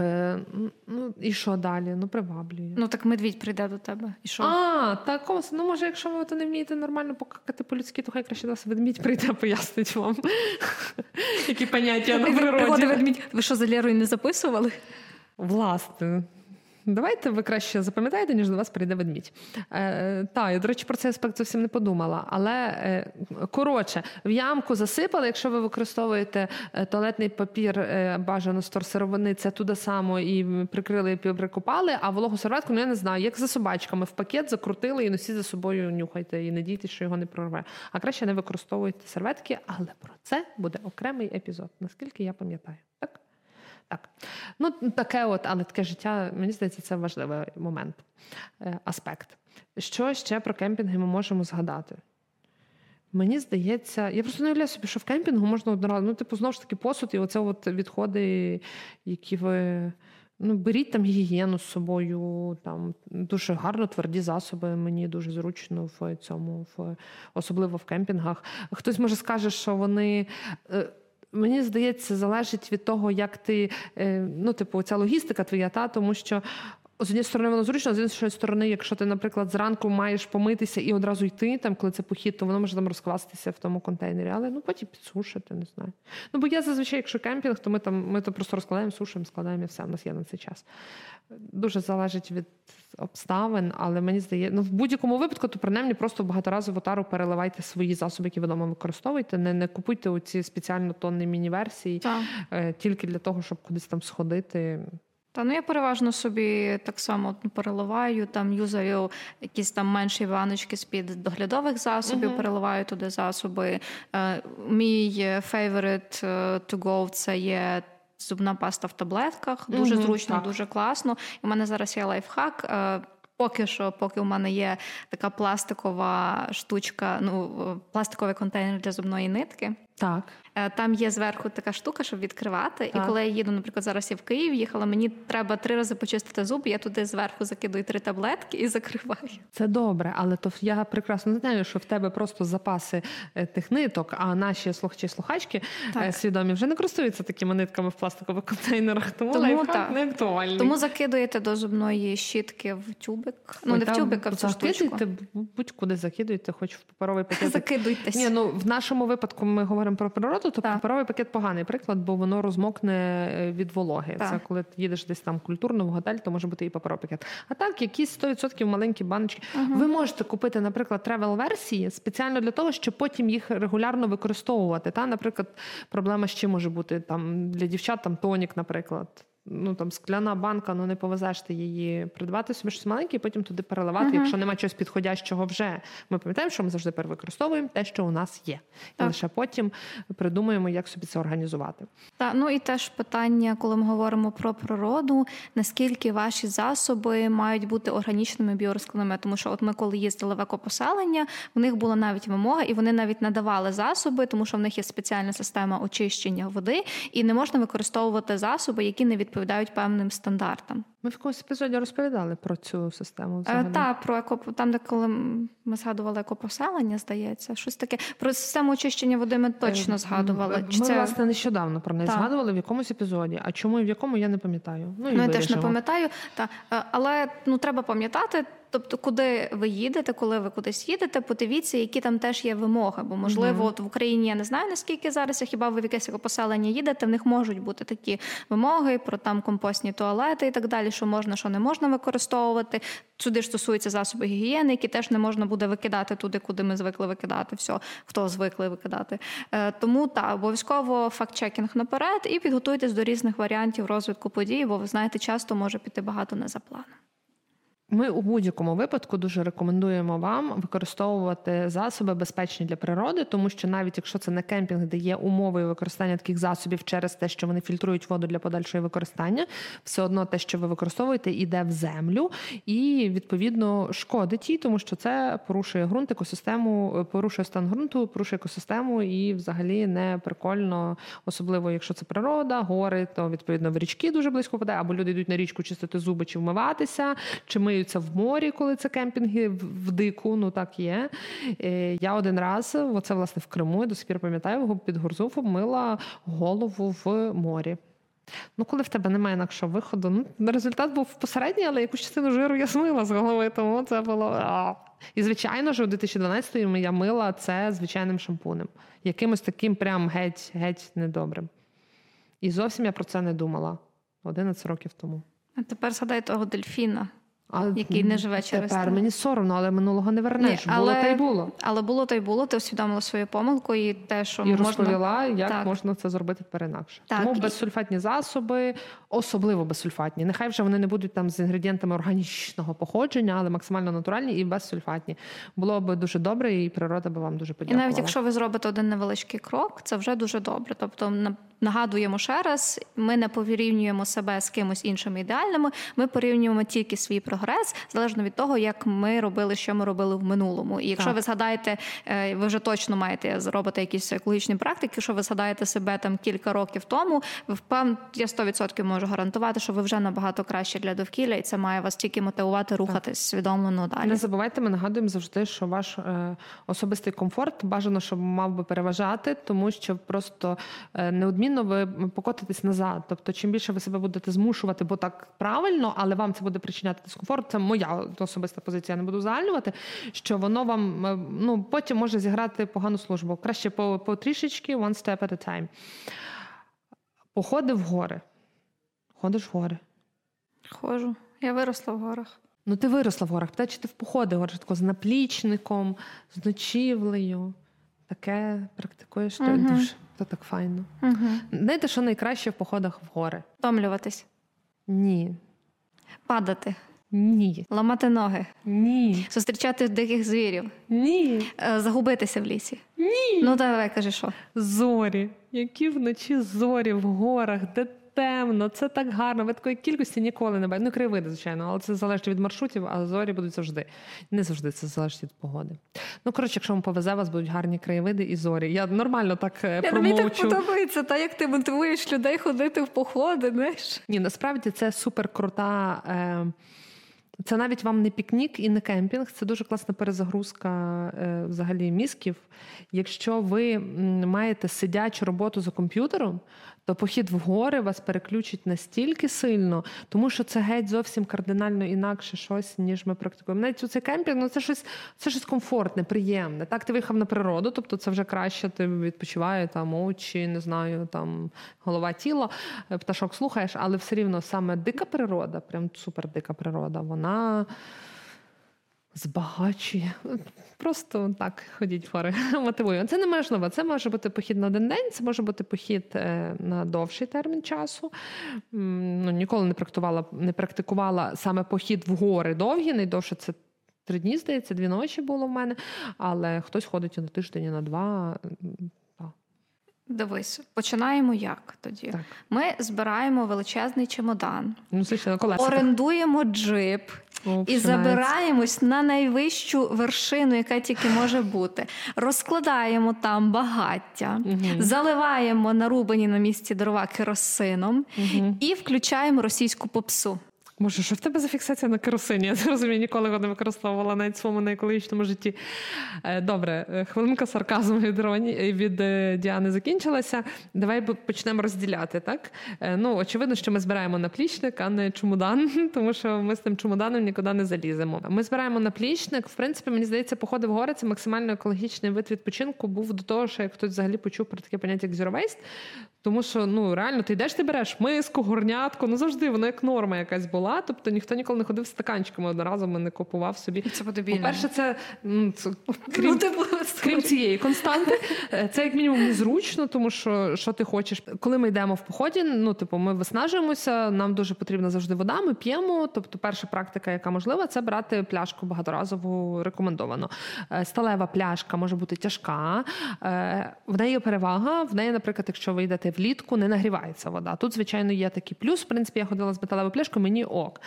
Е, ну, і що далі? Ну, приваблює. Ну, так медвідь прийде до тебе. І що? А, так, ось. Ну, може, якщо ви то не вмієте нормально покакати по-людськи, то хай краще нас ведмідь прийде, пояснить вам, які поняття на природі. Ви що, за Лєрою не записували? Власне. Давайте ви краще запам'ятаєте, ніж до вас прийде ведмідь. Е, та, я, до речі, про цей аспект зовсім не подумала. Але, е, коротше, в ямку засипали, якщо ви використовуєте туалетний папір, е, бажано з торсировини, це туди само і прикрили, і прикопали, а вологу серветку, ну я не знаю, як за собачками, в пакет закрутили і носіть за собою, нюхайте, і не дійтесь, що його не прорве. А краще не використовуйте серветки, але про це буде окремий епізод, наскільки я пам'ятаю. Так? Так, ну таке от, але таке життя, мені здається, це важливий момент, аспект. Що ще про кемпінги ми можемо згадати? Мені здається, я просто не уявляю собі, що в кемпінгу можна одноразово, ну типу знову ж таки посуд і оце от відходи, які ви... Ну, беріть там гігієну з собою, там дуже гарно тверді засоби, мені дуже зручно в цьому, в... особливо в кемпінгах. Хтось може скаже, що вони... Мені здається, залежить від того, як ти, ну, типу, ця логістика твоя, та, тому що з однієї сторони воно зручно, а з іншої сторони, якщо ти, наприклад, зранку маєш помитися і одразу йти, там, коли це похід, то воно може там розкластися в тому контейнері, але ну, потім підсушити, не знаю. Ну, бо я зазвичай, якщо кемпінг, то ми там ми то просто розкладаємо, сушимо, складаємо і все, у нас є на цей час. Дуже залежить від обставин, але мені здається, ну, в будь-якому випадку, то принаймні просто багаторазово тару переливайте свої засоби, які ви вдома використовуєте, не, не купуйте оці спеціально тонні міні-версії е, тільки для того, щоб кудись там сходити. Та, ну я переважно собі так само переливаю, там юзаю якісь там менші баночки з-під доглядових засобів, uh-huh. переливаю туди засоби. Е, мій favorite to go – це є зубна паста в таблетках. Дуже uh-huh, зручно, так. Дуже класно. І в мене зараз є лайфхак. Е, Поки що, поки у мене є така пластикова штучка, ну, пластиковий контейнер для зубної нитки. Так. Там є зверху така штука, щоб відкривати. Так. І коли я їду, наприклад, зараз я в Київ їхала, мені треба три рази почистити зуби, я туди зверху закидую три таблетки і закриваю. Це добре, але то я прекрасно знаю, що в тебе просто запаси тих ниток, а наші слухачі-слухачки так. свідомі вже не користуються такими нитками в пластикових контейнерах, тому, тому лайфхак не актуальний. Тому закидуєте до зубної щітки в тюбик. Ну, Ой, не в тюбик, а в цю штучку. Будь-куди закидуйте, хоч в паперовий пакет. Закидуйтесь. Ні, ну, в нашому випадку ми говоримо про природу, то паперовий пакет поганий приклад, бо воно розмокне від вологи. Так. Це коли ти їдеш десь там культурно в готель, то може бути і паперовий пакет. А так, якісь сто відсотків маленькі баночки. Угу. Ви можете купити, наприклад, тревел-версії спеціально для того, щоб потім їх регулярно використовувати. Та, наприклад, проблема з чим може бути там для дівчат, там тонік, наприклад. Ну, там, скляна банка, ну, не повезеш ти її придбати собі щось маленьке і потім туди переливати, uh-huh. якщо немає чогось підходящого вже. Ми пам'ятаємо, що ми завжди перевикористовуємо те, що у нас є. Так. І лише потім придумаємо, як собі це організувати. Так, ну, і теж питання, коли ми говоримо про природу, наскільки ваші засоби мають бути органічними, біорозкладними. Тому що от ми, коли їздили в екопоселення, в них була навіть вимога, і вони навіть надавали засоби, тому що в них є спеціальна система очищення води, і не можна використовувати засоби, які не відповідають відповідають певним стандартам. Ми в якомусь епізоді розповідали про цю систему взагалі. Так, про еко, там, де коли ми згадували екопоселення, здається, щось таке. Про систему очищення води ми точно згадували. Чи ми, це... власне, нещодавно про неї згадували в якомусь епізоді, а чому і в якому, я не пам'ятаю. Ну, і ну я теж не пам'ятаю, та. Але ну, треба пам'ятати, тобто, куди ви їдете, коли ви кудись їдете, подивіться, які там теж є вимоги. Бо, можливо, mm-hmm. от в Україні, я не знаю, наскільки зараз, хіба ви в якесь екопоселення їдете, в них можуть бути такі вимоги про там компостні туалети і так далі, що можна, що не можна використовувати. Сюди ж стосуються засоби гігієни, які теж не можна буде викидати туди, куди ми звикли викидати все, хто звикли викидати. Тому, та, обов'язково факт-чекінг наперед і підготуйтесь до різних варіантів розвитку подій, бо, ви знаєте, часто може піти багато не за планом. Ми у будь-якому випадку дуже рекомендуємо вам використовувати засоби безпечні для природи, тому що навіть якщо це не кемпінг, де є умови використання таких засобів через те, що вони фільтрують воду для подальшого використання, все одно те, що ви використовуєте, іде в землю і, відповідно, шкодить їй, тому що це порушує ґрунт, екосистему, порушує стан ґрунту, порушує екосистему і взагалі не прикольно, особливо якщо це природа, гори, то, відповідно, в річки дуже близько падає, або люди йдуть на річку чистити зуби чи вмиватися, чи ми в морі, коли це кемпінги в дику, ну так є. Я один раз, оце власне в Криму, я до сих пір пам'ятаю, під Гурзуфом мила голову в морі. Ну, коли в тебе немає інакшого виходу, ну, результат був посередній, але якусь частину жиру я змила з голови, тому це було... А. І, звичайно ж, у дві тисячі дванадцятому я мила це звичайним шампунем. Якимось таким прям геть-геть недобрим. І зовсім я про це не думала. одинадцять років тому. А тепер згадай того дельфіна. А який не живе через тепер мені соромно, але минулого не вернеш. Ні, але, було та й було. Але було та й було, ти усвідомила свою помилку і те, що і можна... розповіла, як так. можна це зробити перенакше. Так. Тому і... безсульфатні засоби, особливо безсульфатні. Нехай вже вони не будуть там з інгредієнтами органічного походження, але максимально натуральні і безсульфатні. Було б дуже добре, і природа би вам дуже подякувала. І навіть якщо ви зробите один невеличкий крок, це вже дуже добре. Тобто, нагадуємо ще раз, ми не порівнюємо себе з кимось іншим ідеальним, ми порівнюємо тільки свій прогрес, залежно від того, як ми робили, що ми робили в минулому. І якщо так. ви згадаєте, ви вже точно маєте зробити якісь екологічні практики, якщо ви згадаєте себе там кілька років тому, впевнено, я сто відсотків можу гарантувати, що ви вже набагато краще для довкілля, і це має вас тільки мотивувати рухатись свідомо далі. Не забувайте, ми нагадуємо завжди, що ваш е, особистий комфорт бажано, щоб мав би переважати, тому що просто е, неодмінно ви покотитесь назад. Тобто, чим більше ви себе будете змушувати, бо так правильно, але вам це буде причиняти дискомфорт, це моя особиста позиція, я не буду загальнувати, що воно вам, ну, потім може зіграти погану службу. Краще по, по трішечки, one step at a time. Походи в гори. Ходиш в гори? Ходжу. Я виросла в горах. Ну, ти виросла в горах. Питаю, чи ти в походи в горах? Тако, з наплічником, з ночівлею. Таке практикуєш, угу. то дуже... Це так файно. Угу. Знаєте, що найкраще в походах в гори? Втомлюватись? Ні. Падати? Ні. Ламати ноги? Ні. Зустрічати диких звірів? Ні. Загубитися в лісі? Ні. Ну давай, кажи, що? Зорі. Які вночі зорі в горах, де темно, це так гарно. Ви такої кількості ніколи не бачите. Ну, краєвиди, звичайно, але це залежить від маршрутів, а зорі будуть завжди. Не завжди, це залежить від погоди. Ну, коротше, якщо вам повезе, у вас будуть гарні краєвиди і зорі. Я нормально так промовчу. Я, мені так подобається, та як ти мотивуєш людей ходити в походи, знаєш? Ні, насправді це супер крута... Е... Це навіть вам не пікнік і не кемпінг, це дуже класна перезагрузка взагалі мізків. Якщо ви маєте сидячу роботу за комп'ютером, то похід в гори вас переключить настільки сильно, тому що це геть зовсім кардинально інакше щось, ніж ми практикуємо. Навіть у цей кемпінг, ну це щось, це щось комфортне, приємне. Так, ти виїхав на природу, тобто це вже краще, ти відпочиває там очі, не знаю, там голова, тіло, пташок слухаєш, але все рівно саме дика природа, прям супер дика природа, вона вона збагачує. Просто так, ходіть фари, мотивую. Це не можливо. Це може бути похід на один день, це може бути похід на довший термін часу. Ну, ніколи не практикувала, не практикувала саме похід в гори довгі, найдовше це три дні, здається, дві ночі було в мене, але хтось ходить і на тиждень, і на два. Дивись, починаємо як тоді? Так. Ми збираємо величезний чемодан, ну, орендуємо джип, І забираємось на найвищу вершину, яка тільки може бути. Розкладаємо там багаття, uh-huh. заливаємо нарубані на місці дрова керосином uh-huh. і включаємо російську попсу. Боже, що в тебе за фіксація на керосині? Я не розумію, ніколи його не використовувала навіть в своєму неекологічному житті. Добре, хвилинка сарказму від, від Діани закінчилася. Давай почнемо розділяти, так? Ну, очевидно, що ми збираємо наплічник, а не чумодан, тому що ми з тим чумоданом нікуди не заліземо. Ми збираємо наплічник. В принципі, мені здається, походи в гори – це максимально екологічний вид відпочинку був до того, що як хтось взагалі почув про таке поняття, як Zero Waste. Тому що, ну, реально, ти йдеш, ти береш миску, горнятку, ну, завжди воно як норма якась була. Тобто ніхто ніколи не ходив з стаканчиками, одноразово не купував собі. Це подобільно. По-перше, це, це крім, ну, крім цієї константи, це як мінімум незручно, тому що що ти хочеш. Коли ми йдемо в поході, ну, типу, ми виснажуємося, нам дуже потрібна завжди вода, ми п'ємо. Тобто перша практика, яка можлива, це брати пляшку багаторазову рекомендовано. Сталева пляшка може бути тяжка, в неї перевага, в неї, наприклад, якщо ви йдете влітку, не нагрівається вода. Тут, звичайно, є такий плюс. В принципі, я ходила з металевою пляшкою, мені ок.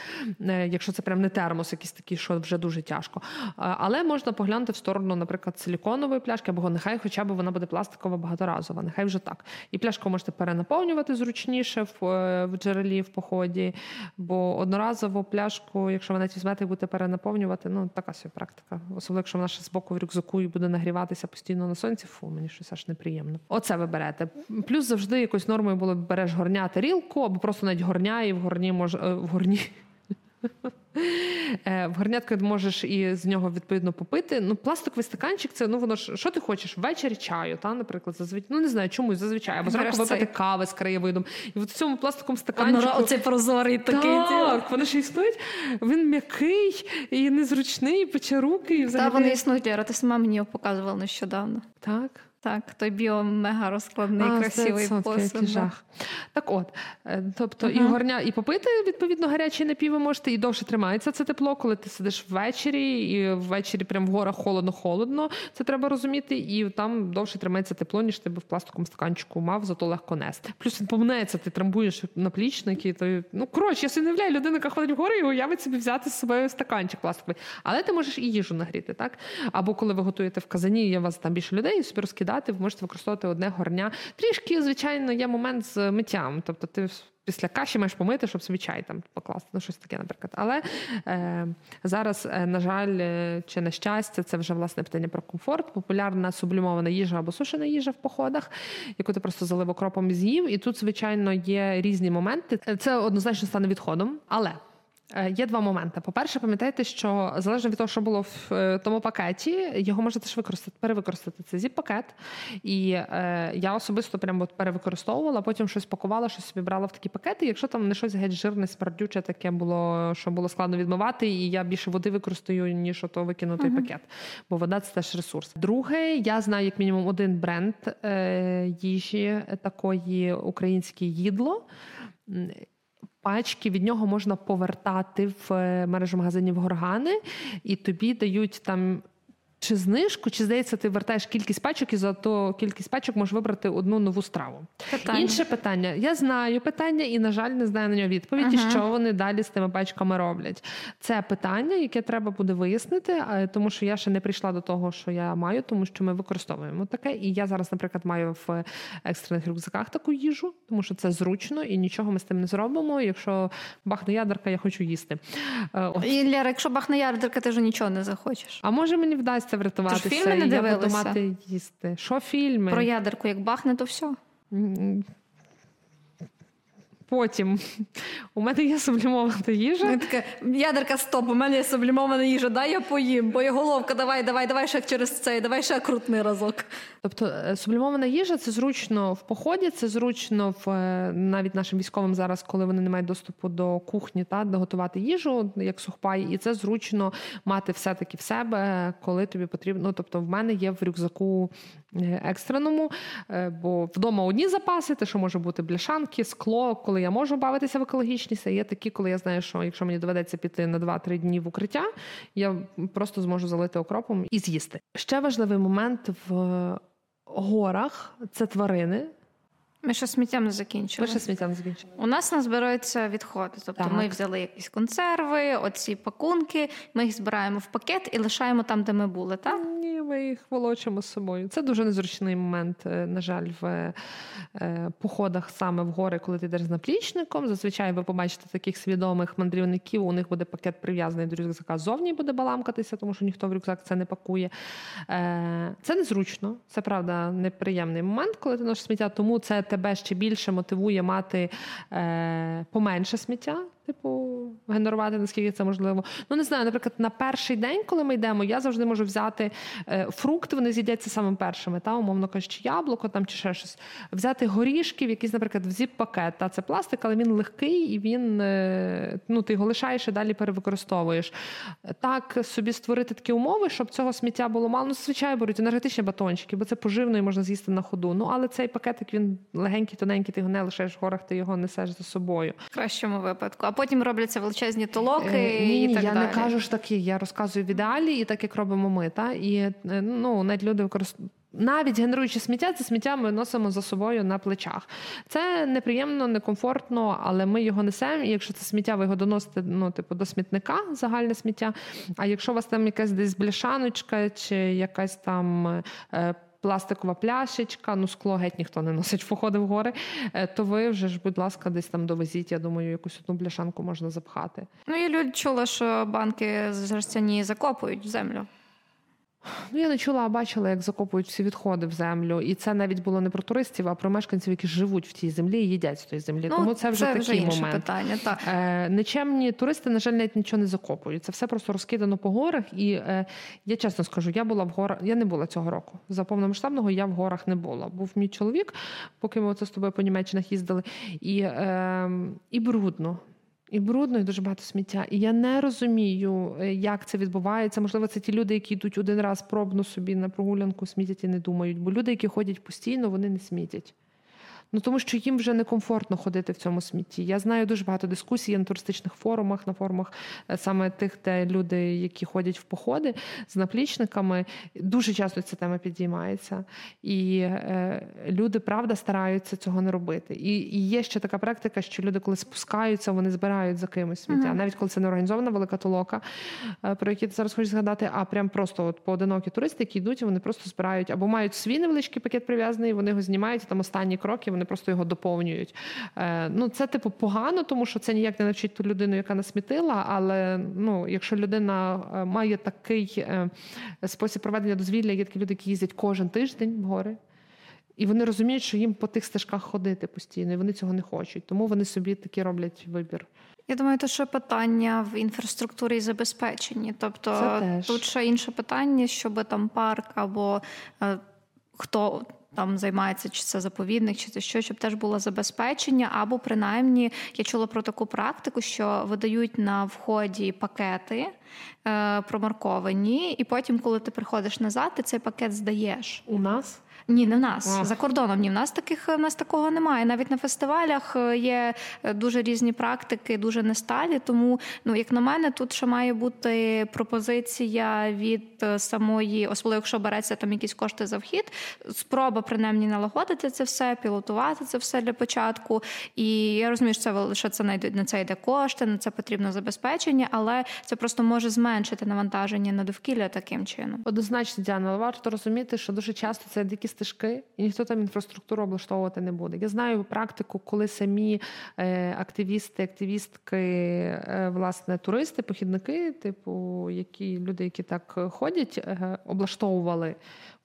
Якщо це прям не термос якийсь такий, що вже дуже тяжко. Але можна поглянути в сторону, наприклад, силіконової пляшки, або нехай хоча б вона буде пластикова багаторазова, нехай вже так. І пляшку можете перенаповнювати зручніше в, в джерелі, в поході, бо одноразову пляшку, якщо ви навіть візьмете і будете перенаповнювати, ну, така собі практика. Особливо, якщо вона ще з боку в рюкзаку і буде нагріватися постійно на сонці, фу, мені щось аж неприємно. Оце ви берете. Плюс завжди якось нормою було, береш горня, тарілку, або просто навіть горня, і в горні мож... в горні в горнятку можеш і з нього відповідно попити. Ну, пластиковий стаканчик, це, ну, воно ж, що ти хочеш? Ввечері чаю, та, наприклад, зазвичай, ну, не знаю, чомусь зазвичай, або зранку випити кави з краєвидом. І от в цьому пластиковому стаканчику... Оце прозорий такий. Так, вони ж існують. Він м'який і незручний, і пече руки. І взагалі... Та, вони існують, Лера, ти сама мені його показувала нещодавно. Так. Так, той біомега розкладний, а, красивий посуд. Так от, тобто uh-huh. і горня, і попити, відповідно, гарячі напій ви можете, і довше тримається це тепло, коли ти сидиш ввечері, і ввечері прям в горах холодно-холодно, це треба розуміти, і там довше тримається тепло, ніж ти би в пластиковому стаканчику мав, зато легко нести. Плюс він помнеться, ти трамбуєш наплічники, то, ну, коротше, я собі не являю людину, яка ходить в гори, і уявить собі взяти з собою стаканчик пластиковий. Але ти можеш і їжу нагріти, так? Або коли ви готуєте в казані, я вас там більше людей, собі розкидаю. Ти можеш використовувати одне горня. Трішки, звичайно, є момент з миттям. Тобто ти після каші маєш помити, щоб собі чай там покласти. Ну, щось таке, наприклад. Але е, зараз, е, на жаль, е, чи на щастя, це вже, власне, питання про комфорт. Популярна сублімована їжа або сушена їжа в походах, яку ти просто залив окропом і з'їв. І тут, звичайно, є різні моменти. Це однозначно стане відходом, але... Є два моменти. По-перше, пам'ятайте, що залежно від того, що було в тому пакеті, його можете ж використати, перевикористати. Це зіп-пакет. І е, я особисто прямо перевикористовувала, потім щось пакувала, щось собі брала в такі пакети. Якщо там не щось геть жирне, смердюче таке було, що було складно відмивати, і я більше води використаю, ніж ото викинутий uh-huh. пакет. Бо вода – це теж ресурс. Друге, я знаю як мінімум один бренд е, їжі такої української «Їдло». Пачки від нього можна повертати в мережу магазинів «Горгани», і тобі дають там чи знижку, чи, здається, ти вертаєш кількість пачок, і за ту кількість пачок можеш вибрати одну нову страву. Питання. Інше питання. Я знаю питання і, на жаль, не знаю на нього відповіді, ага. що вони далі з тими пачками роблять. Це питання, яке треба буде вияснити, тому що я ще не прийшла до того, що я маю, тому що ми використовуємо таке. І я зараз, наприклад, маю в екстрених рюкзаках таку їжу, тому що це зручно, і нічого ми з тим не зробимо. Якщо бахне ядерка, я хочу їсти. От. І, Лера, якщо бахне ядерка, ти вже нічого не захочеш. А може мені вдасться це врятуватися, фільми не дивилися? Я буду мати їсти. Що фільми? Про ядерку, як бахне, то все. Потім. У мене є сублімована їжа. Така, ядерка, стоп, у мене є сублімована їжа, дай я поїм, бо я головка, давай, давай, давай ще через цей, давай ще крутний разок. Тобто сублімована їжа – це зручно в поході, це зручно в, навіть нашим військовим зараз, коли вони не мають доступу до кухні, та, доготувати їжу, як сухпай, і це зручно мати все-таки в себе, коли тобі потрібно. Ну, тобто в мене є в рюкзаку екстреному, бо вдома одні запаси, те, що може бути бляшанки, скло, коли я можу бавитися в екологічність, а є такі, коли я знаю, що якщо мені доведеться піти на два-три дні в укриття, я просто зможу залити окропом і з'їсти. Ще важливий момент в горах – це тварини. Ми ще сміттям не закінчили. Ми ще сміттям не закінчили. У нас назбирається відходи. Тобто так. Ми взяли якісь консерви, оці пакунки, ми їх збираємо в пакет і лишаємо там, де ми були, так? Ні, ми їх волочимо з собою. Це дуже незручний момент, на жаль, в походах саме в гори, коли ти йдеш з наплічником. Зазвичай ви побачите таких свідомих мандрівників, у них буде пакет прив'язаний до рюкзака. Зовні буде баламкатися, тому що ніхто в рюкзак це не пакує. Це незручно, це, правда, неприємний момент, коли ти носиш сміття, тому це тебе ще більше мотивує мати е, поменше сміття, типу, генерувати, наскільки це можливо. Ну, не знаю, наприклад, на перший день, коли ми йдемо, я завжди можу взяти е, фрукти, вони з'їдяться самим першими, та, умовно кажучи, яблуко там, чи ще щось. Взяти горішків, якісь, наприклад, в зіп-пакет, та, це пластик, але він легкий, і він, е, ну, ти його лишаєш і далі перевикористовуєш. Так собі створити такі умови, щоб цього сміття було мало. Ну, звичайно, беруть енергетичні батончики, бо це поживно і можна з'їсти на ходу. Ну, але цей пакетик, він легенький, тоненький, ти його не лишаєш в горах, ти його несеш за собою. В кращому випадку. А потім робляться величезні толоки е, ні, і так я далі. Я не кажу ж такі, я розказую в ідеалі, і так, як робимо ми. Та? І, ну, навіть люди використовують. Навіть генеруючи сміття, це сміття ми носимо за собою на плечах. Це неприємно, некомфортно, але ми його несемо, і якщо це сміття, ви його доносите, ну, типу, до смітника, загальне сміття, а якщо у вас там якась десь бляшаночка, чи якась там е, пластикова пляшечка, ну, скло геть ніхто не носить в походи в гори, то ви вже ж, будь ласка, десь там довезіть, я думаю, якусь одну бляшанку можна запхати. Ну, я люди чула, що банки жерстяні закопують в землю. Ну, я не чула, а бачила, як закопують всі відходи в землю. І це навіть було не про туристів, а про мешканців, які живуть в тій землі і їдять з тої землі. Ну, тому це вже це такий вже момент. Питання, так. е, нечемні туристи, на жаль, навіть нічого не закопують. Це все просто розкидано по горах. І е, я чесно скажу, я була в горах, я не була цього року. За повномасштабного я в горах не була. Був мій чоловік, поки ми оце з тобою по Німеччинах їздили. І, е, і брудно. І брудно, і дуже багато сміття. І я не розумію, як це відбувається. Можливо, це ті люди, які йдуть один раз пробно собі на прогулянку, смітять і не думають. Бо люди, які ходять постійно, вони не смітять. Ну, тому що їм вже некомфортно ходити в цьому смітті. Я знаю дуже багато дискусій на туристичних форумах, на форумах саме тих, де люди, які ходять в походи з наплічниками. Дуже часто ця тема підіймається. І е, люди, правда, стараються цього не робити. І, і є ще така практика, що люди, коли спускаються, вони збирають за кимось сміття. Ага. Навіть коли це не організована велика толока, про які ти зараз хочеш згадати, а прям просто от поодинокі туристи, які йдуть, вони просто збирають. Або мають свій невеличкий пакет прив'язаний, вони його знімають, і там останні кроки вони просто його доповнюють. Ну, це, типу, погано, тому що це ніяк не навчить ту людину, яка насмітила, але, ну, якщо людина має такий спосіб проведення дозвілля, є такі люди, які їздять кожен тиждень в гори, і вони розуміють, що їм по тих стежках ходити постійно, і вони цього не хочуть, тому вони собі такі роблять вибір. Я думаю, це ще питання в інфраструктурі і забезпеченні, тобто тут ще інше питання, щоб там парк або хто там займається, чи це заповідник, чи це що, щоб теж було забезпечення, або принаймні, я чула про таку практику, що видають на вході пакети е, промарковані, і потім, коли ти приходиш назад, ти цей пакет здаєш. У нас? Ні, не в нас. Ох. За кордоном. Ні, в нас таких, в нас такого немає. Навіть на фестивалях є дуже різні практики, дуже несталі. Тому, ну, як на мене, тут ще має бути пропозиція від самої, особливо якщо береться там якісь кошти за вхід, спроба принаймні налагодити це все, пілотувати це все для початку. І я розумію, що це лише це на це йде кошти, на це потрібно забезпечення, але це просто може зменшити навантаження на довкілля таким чином. Однозначно, Діана, варто розуміти, що дуже часто це дикі стежки, і ніхто там інфраструктуру облаштовувати не буде. Я знаю практику, коли самі активісти, активістки, власне, туристи, похідники, типу, які люди, які так ходять, облаштовували.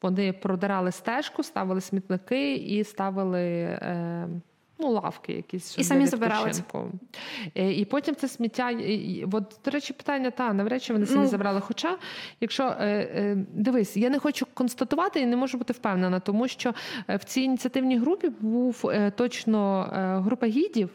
Вони продирали стежку, ставили смітники і ставили... Ну, лавки якісь. І самі забирали. І потім це сміття... І, от, до речі, питання, та, навряд чи вони самі ну. забрали. Хоча, якщо... Е, е, дивись, я не хочу констатувати і не можу бути впевнена, тому що в цій ініціативній групі був е, точно е, група гідів,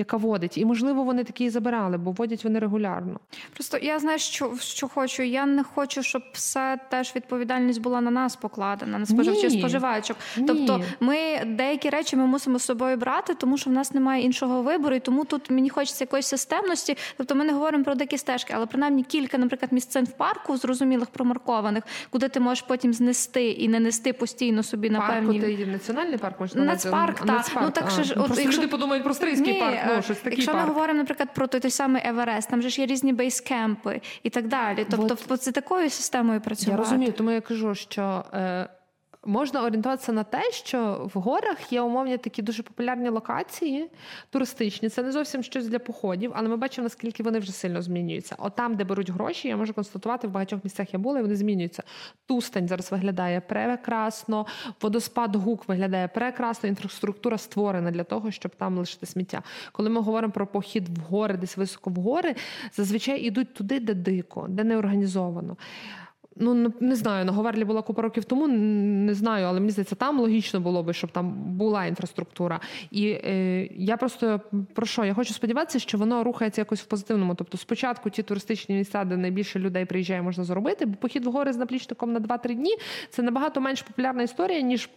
яка водить. І, можливо, вони такі і забирали, бо водять вони регулярно. Просто я знаю, що, що хочу. Я не хочу, щоб все теж відповідальність була на нас покладена, на споживачів, споживачок. Ні. Тобто ми деякі речі ми мусимо з собою брати, тому що в нас немає іншого вибору. І тому тут мені хочеться якоїсь системності. Тобто ми не говоримо про дикі стежки, але принаймні кілька, наприклад, місцин в парку, зрозумілих, промаркованих, куди ти можеш потім знести і не нести постійно собі на певні... Парку, ти національний парк? Можна нацпарк, так. Ну, так а, ж, ну, от, просто якщо... люди подумають про австрійський парк. Ну, щось такий якщо парк. Ми говоримо, наприклад, про той, той самий Еверест, там же ж є різні бейскемпи і так далі. Тобто вот. Це такою системою працювати. Я розумію, тому я кажу, що... Е... Можна орієнтуватися на те, що в горах є умовні такі дуже популярні локації туристичні. Це не зовсім щось для походів, але ми бачимо, наскільки вони вже сильно змінюються. От там, де беруть гроші, я можу констатувати, в багатьох місцях я була, і вони змінюються. Тустань зараз виглядає прекрасно, водоспад Гук виглядає прекрасно, інфраструктура створена для того, щоб там лишити сміття. Коли ми говоримо про похід в гори, десь високо в гори, зазвичай йдуть туди, де дико, де неорганізовано. Ну, не знаю, на Говерлі була купа років тому, не знаю, але мені здається, там логічно було би, щоб там була інфраструктура. І е, я просто, про що, я хочу сподіватися, що воно рухається якось в позитивному. Тобто спочатку ті туристичні місця, де найбільше людей приїжджає, можна заробити, бо похід в гори з наплічником на два-три дні – це набагато менш популярна історія, ніж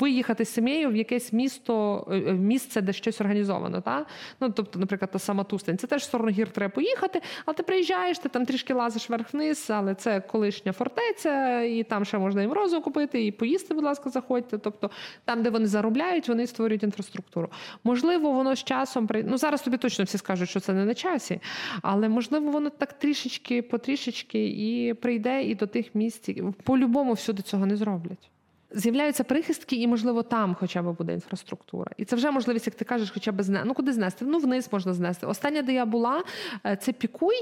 виїхати з сім'єю в якесь місто, місце, де щось організовано. Та? Ну, тобто, наприклад, та сама Тустань. Це теж в сторону гір треба поїхати, але ти приїжджаєш, ти там трішки лазиш вверх-вниз, але це колишня фортеця, і там ще можна і морозу купити, і поїсти, будь ласка, заходьте. Тобто там, де вони заробляють, вони створюють інфраструктуру. Можливо, воно з часом... Ну, зараз тобі точно всі скажуть, що це не на часі, але, можливо, воно так трішечки, потрішечки і прийде і до тих місць. По-любому всюди цього не зроблять. З'являються прихистки, і, можливо, там хоча б буде інфраструктура. І це вже можливість, як ти кажеш, хоча б знести. Ну, куди знести? Ну, вниз можна знести. Останнє, де я була, це Пікуй,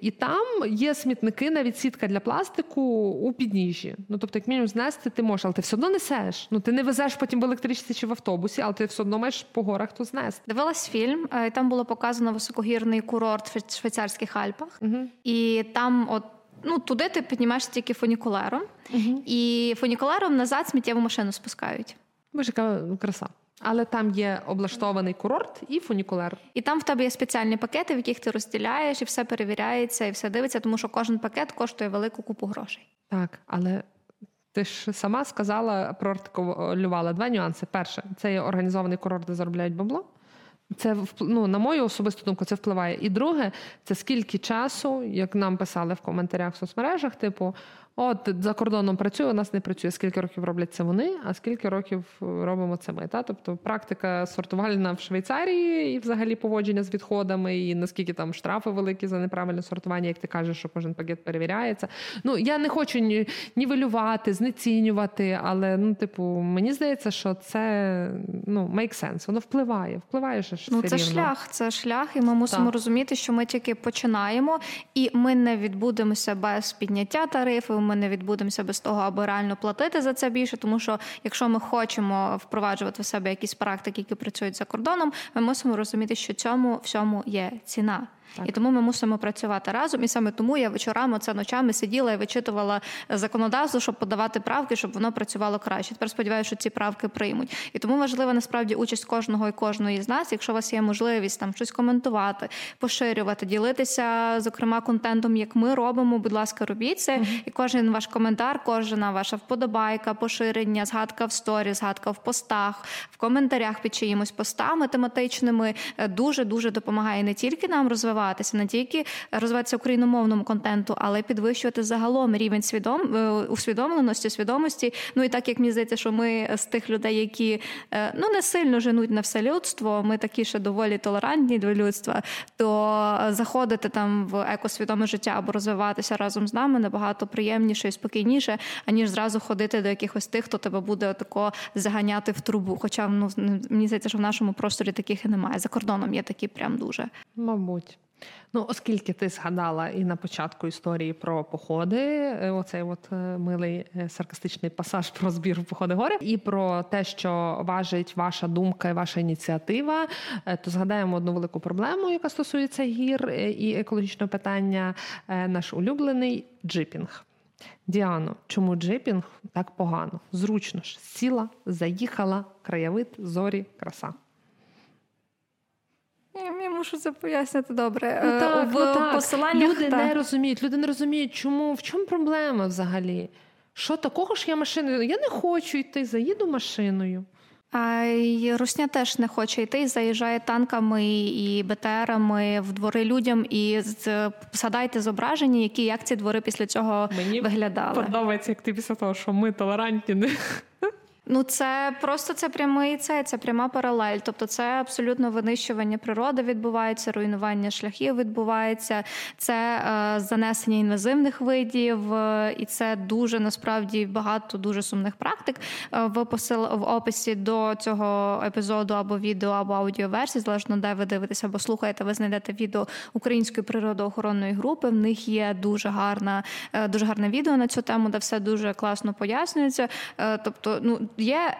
і там є смітники, навіть сітка для пластику у підніжжі. Ну, тобто, як мінімум, знести ти можеш, але ти все одно несеш. Ну, ти не везеш потім в електричці чи в автобусі, але ти все одно маєш по горах то знести. Дивилась фільм, і там було показано високогірний курорт в швейцарських Альпах. Угу. І там от Ну, туди ти піднімаєшся тільки фунікулером, угу. і фунікулером назад сміттєву машину спускають. Боже, яка краса. Але там є облаштований курорт і фунікулер. І там в тебе є спеціальні пакети, в яких ти розділяєш, і все перевіряється, і все дивиться, тому що кожен пакет коштує велику купу грошей. Так, але... Ти ж сама сказала, проартикулювала два нюанси. Перше, це є організований курорт, де заробляють бабло. Це, ну, на мою особисту думку, це впливає. І друге, це скільки часу, як нам писали в коментарях в соцмережах, типу, от, за кордоном працює, у нас не працює. Скільки років роблять це вони, а скільки років робимо це ми. Та? Тобто практика сортувальна в Швейцарії і взагалі поводження з відходами, і наскільки там штрафи великі за неправильне сортування, як ти кажеш, що кожен пакет перевіряється. Ну, я не хочу нівелювати, знецінювати, але, ну, типу, мені здається, що це, ну, make sense, воно впливає, впливає ще все рівно. Ну, це шлях, це шлях, і ми мусимо так. розуміти, що ми тільки починаємо, і ми не відбудемося без підняття тарифів, ми не відбудемося без того, аби реально платити за це більше, тому що якщо ми хочемо впроваджувати в себе якісь практики, які працюють за кордоном, ми мусимо розуміти, що цьому всьому є ціна. Так. І тому ми мусимо працювати разом. І саме тому я вечорами, це ночами сиділа і вичитувала законодавство, щоб подавати правки, щоб воно працювало краще. Тепер сподіваюся, що ці правки приймуть. І тому важлива насправді участь кожного і кожної з нас. Якщо у вас є можливість там щось коментувати, поширювати, ділитися, зокрема, контентом, як ми робимо, будь ласка, робіть це. Mm-hmm. І кожен ваш коментар, кожна ваша вподобайка, поширення, згадка в сторі, згадка в постах, в коментарях під чиїмось постами тематичними дуже-дуже допомагає не тільки нам розвивати не тільки розвиватися україномовному контенту, але й підвищувати загалом рівень свідом... усвідомленості, свідомості. Ну і так, як мені здається, що ми з тих людей, які ну, не сильно женуть на все людство, ми такі ще доволі толерантні до людства, то заходити там в екосвідоме життя або розвиватися разом з нами набагато приємніше і спокійніше, аніж зразу ходити до якихось тих, хто тебе буде отако заганяти в трубу. Хоча, ну, мені здається, що в нашому просторі таких і немає. За кордоном є такі прям дуже. Мабуть. Ну, оскільки ти згадала і на початку історії про походи, оцей от милий саркастичний пасаж про збір в походи гори, і про те, що важить ваша думка і ваша ініціатива, то згадаємо одну велику проблему, яка стосується гір і екологічного питання, наш улюблений джипінг. Діано, чому джипінг так погано? Зручно ж, сіла, заїхала, краєвид, зорі, краса. мушу це пояснити добре. Ну, так, в, ну, так. Посиланнях, люди так. не розуміють. Люди не розуміють, чому, в чому проблема взагалі. Що такого ж я машиною? Я не хочу йти, заїду машиною. А й русня теж не хоче йти, заїжджає танками і БТРами в двори людям і посадайте зображення, які як ці двори після цього мені виглядали. Мені подобається, як ти після того, що ми толерантні. Ну це просто це прямий це, це пряма паралель. Тобто це абсолютно винищування природи відбувається, руйнування шляхів відбувається, це е, занесення інвазивних видів, е, і це дуже насправді багато дуже сумних практик. Е, в посил в описі до цього епізоду або відео, або аудіоверсії, залежно де ви дивитеся, або слухаєте, ви знайдете відео Української природоохоронної групи. В них є дуже гарна, е, дуже гарне відео на цю тему, де все дуже класно пояснюється. Е, тобто, ну. Є,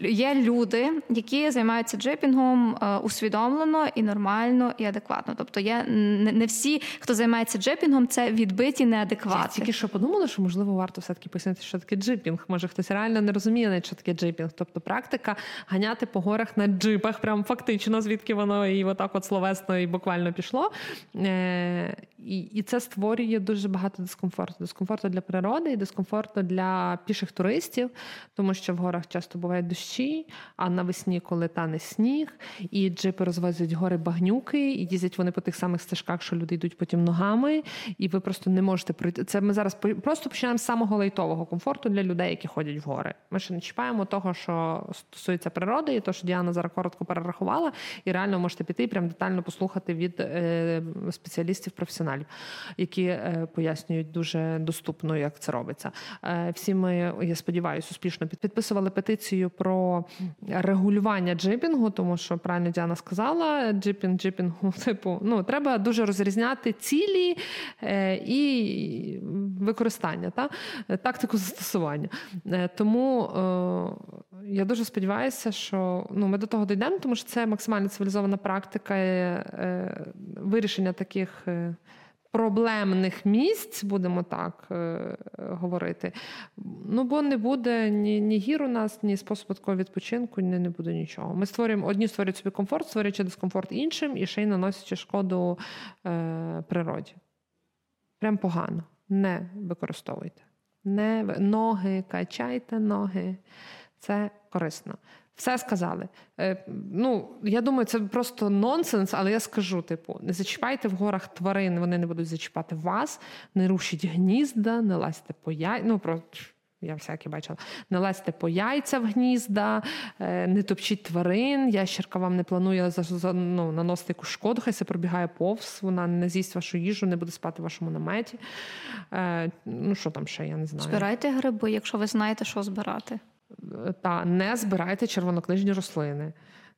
є люди, які займаються джипінгом е, усвідомлено і нормально, і адекватно. Тобто є, не, не всі, хто займається джипінгом, це відбиті неадеквати. Я тільки що подумала, що, можливо, варто все-таки пояснити, що таке джипінг. Може, хтось реально не розуміє, що таке джипінг. Тобто практика ганяти по горах на джипах, прям фактично, звідки воно і отак от словесно і буквально пішло. Е, і, і це створює дуже багато дискомфорту. Дискомфорту для природи і дискомфорту для піших туристів, тому що в горах часто бувають дощі, а навесні, коли тане сніг, і джипи розвозять гори багнюки, і їздять вони по тих самих стежках, що люди йдуть потім ногами, і ви просто не можете пройти. Це ми зараз просто починаємо з самого лайтового комфорту для людей, які ходять в гори. Ми ще не чіпаємо того, що стосується природи, і то, що Діана зараз коротко перерахувала, і реально можете піти і прям детально послухати від е, спеціалістів-професіоналів, які е, пояснюють дуже доступно, як це робиться. Е, всі ми, я сподіваюся, успішно підписували петицію про регулювання джипінгу, тому що, правильно Діана сказала, джипінг, джипінгу, типу, ну, треба дуже розрізняти цілі е, і використання, та? Тактику застосування. Е, тому е, я дуже сподіваюся, що ну, ми до того дійдемо, тому що це максимально цивілізована практика е, е, вирішення таких е, проблемних місць, будемо так е- говорити, ну, бо не буде ні, ні гір у нас, ні способу такого відпочинку, ні, не буде нічого. Ми створюємо, одні створюють собі комфорт, створюючи дискомфорт іншим, і ще й наносячи шкоду е- природі. Прям погано. Не використовуйте. Не ви... Ноги, качайте ноги. Це корисно. Все сказали. Е, ну, я думаю, це просто нонсенс, але я скажу, типу, не зачіпайте в горах тварин, вони не будуть зачіпати вас, не рушіть гнізда, не лазьте по яй... Ну, про... я всяке бачила. Не лазьте по яйця в гнізда, е, не топчіть тварин, ящерка вам не планує за, за, ну, наносити якусь шкоду, хай це пробігає повз, вона не з'їсть вашу їжу, не буде спати в вашому наметі. Е, ну, що там ще, я не знаю. Збирайте гриби, якщо ви знаєте, що збирати. Та не збирайте червонокнижні рослини,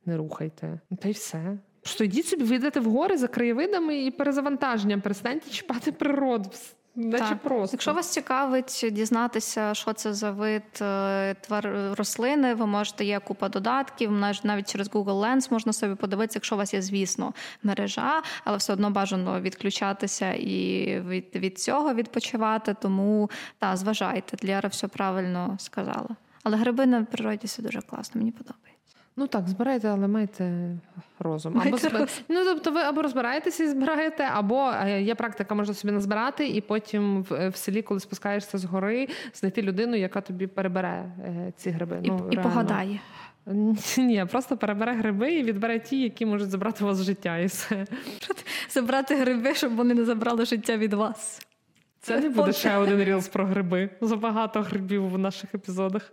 не рухайте. Та й все. Просто йдіть собі, вийдете в гори за краєвидами і перезавантаженням. Перестаньте чіпати природу. Наче просто. Якщо вас цікавить дізнатися, що це за вид твар... рослини, ви можете, є купа додатків, навіть через Google Lens можна собі подивитися, якщо у вас є, звісно, мережа, але все одно бажано відключатися і від, від цього відпочивати, тому та, зважайте. Лєра все правильно сказала. Але гриби на природі все дуже класно, мені подобається. Ну так, збирайте, але майте розум. Або майте зб... розум. Ну, тобто ви або розбираєтеся і збираєте, або є практика, можна собі назбирати, і потім в, в селі, коли спускаєшся з гори, знайти людину, яка тобі перебере ці гриби. І, ну, і погадає. Ні, просто перебере гриби і відбере ті, які можуть забрати у вас життя. І все. Забрати гриби, щоб вони не забрали життя від вас. Це не буде ще один рілс про гриби. Забагато грибів в наших епізодах.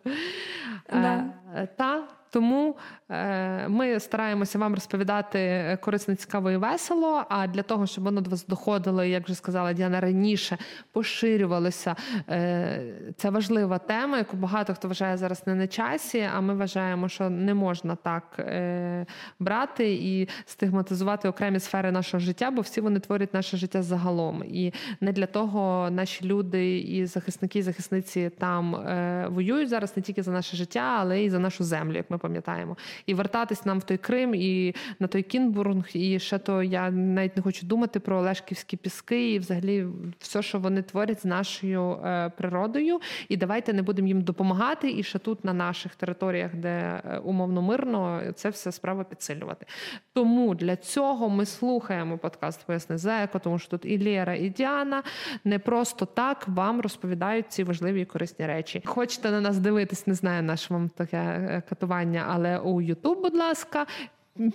Да. Е, та, тому е, ми стараємося вам розповідати корисно, цікаво і весело, а для того, щоб воно до вас доходило, як вже сказала Діана раніше, поширювалося. Е, це важлива тема, яку багато хто вважає зараз не на часі, а ми вважаємо, що не можна так е, брати і стигматизувати окремі сфери нашого життя, бо всі вони творять наше життя загалом. І не для того наші люди і захисники, і захисниці там е, воюють зараз не тільки за наше життя, але й за нашу землю, як ми пам'ятаємо. І вертатись нам в той Крим, і на той Кінбурн, і ще то я навіть не хочу думати про Олешківські піски, і взагалі все, що вони творять з нашою е, природою. І давайте не будемо їм допомагати, і ще тут на наших територіях, де е, умовно мирно, це все справа підсилювати. Тому для цього ми слухаємо подкаст «Поясни за еко», тому що тут і Лєра, і Діана не просто так вам розповідають ці важливі і корисні речі. Хочете на нас дивитись, не знаю, наше вам таке катування, але у YouTube, будь ласка,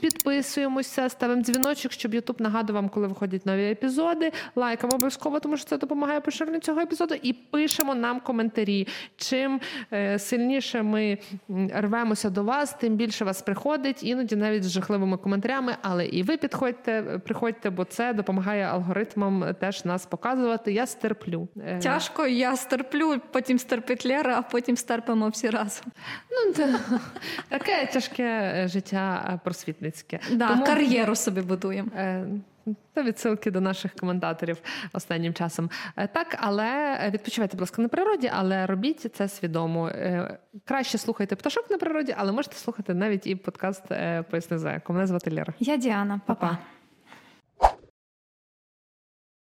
підписуємося, ставимо дзвіночок, щоб YouTube нагадував вам, коли виходять нові епізоди. Лайкаємо обов'язково, тому що це допомагає поширенню цього епізоду. І пишемо нам коментарі. Чим сильніше ми рвемося до вас, тим більше вас приходить. Іноді навіть з жахливими коментарями. Але і ви підходьте, приходьте, бо це допомагає алгоритмам теж нас показувати. Я стерплю. Тяжко, я стерплю, потім стерпить Лера, а потім стерпимо всі разом. Ну, це таке тяжке життя просвітлення. Да, тому кар'єру собі будуємо. Та відсилки до наших коментаторів останнім часом. Так, але відпочивайте, будь ласка, на природі, але робіть це свідомо. Краще слухайте пташок на природі, але можете слухати навіть і подкаст «Поясни за еко». Мене звати Лера. Я Діана. Па-па.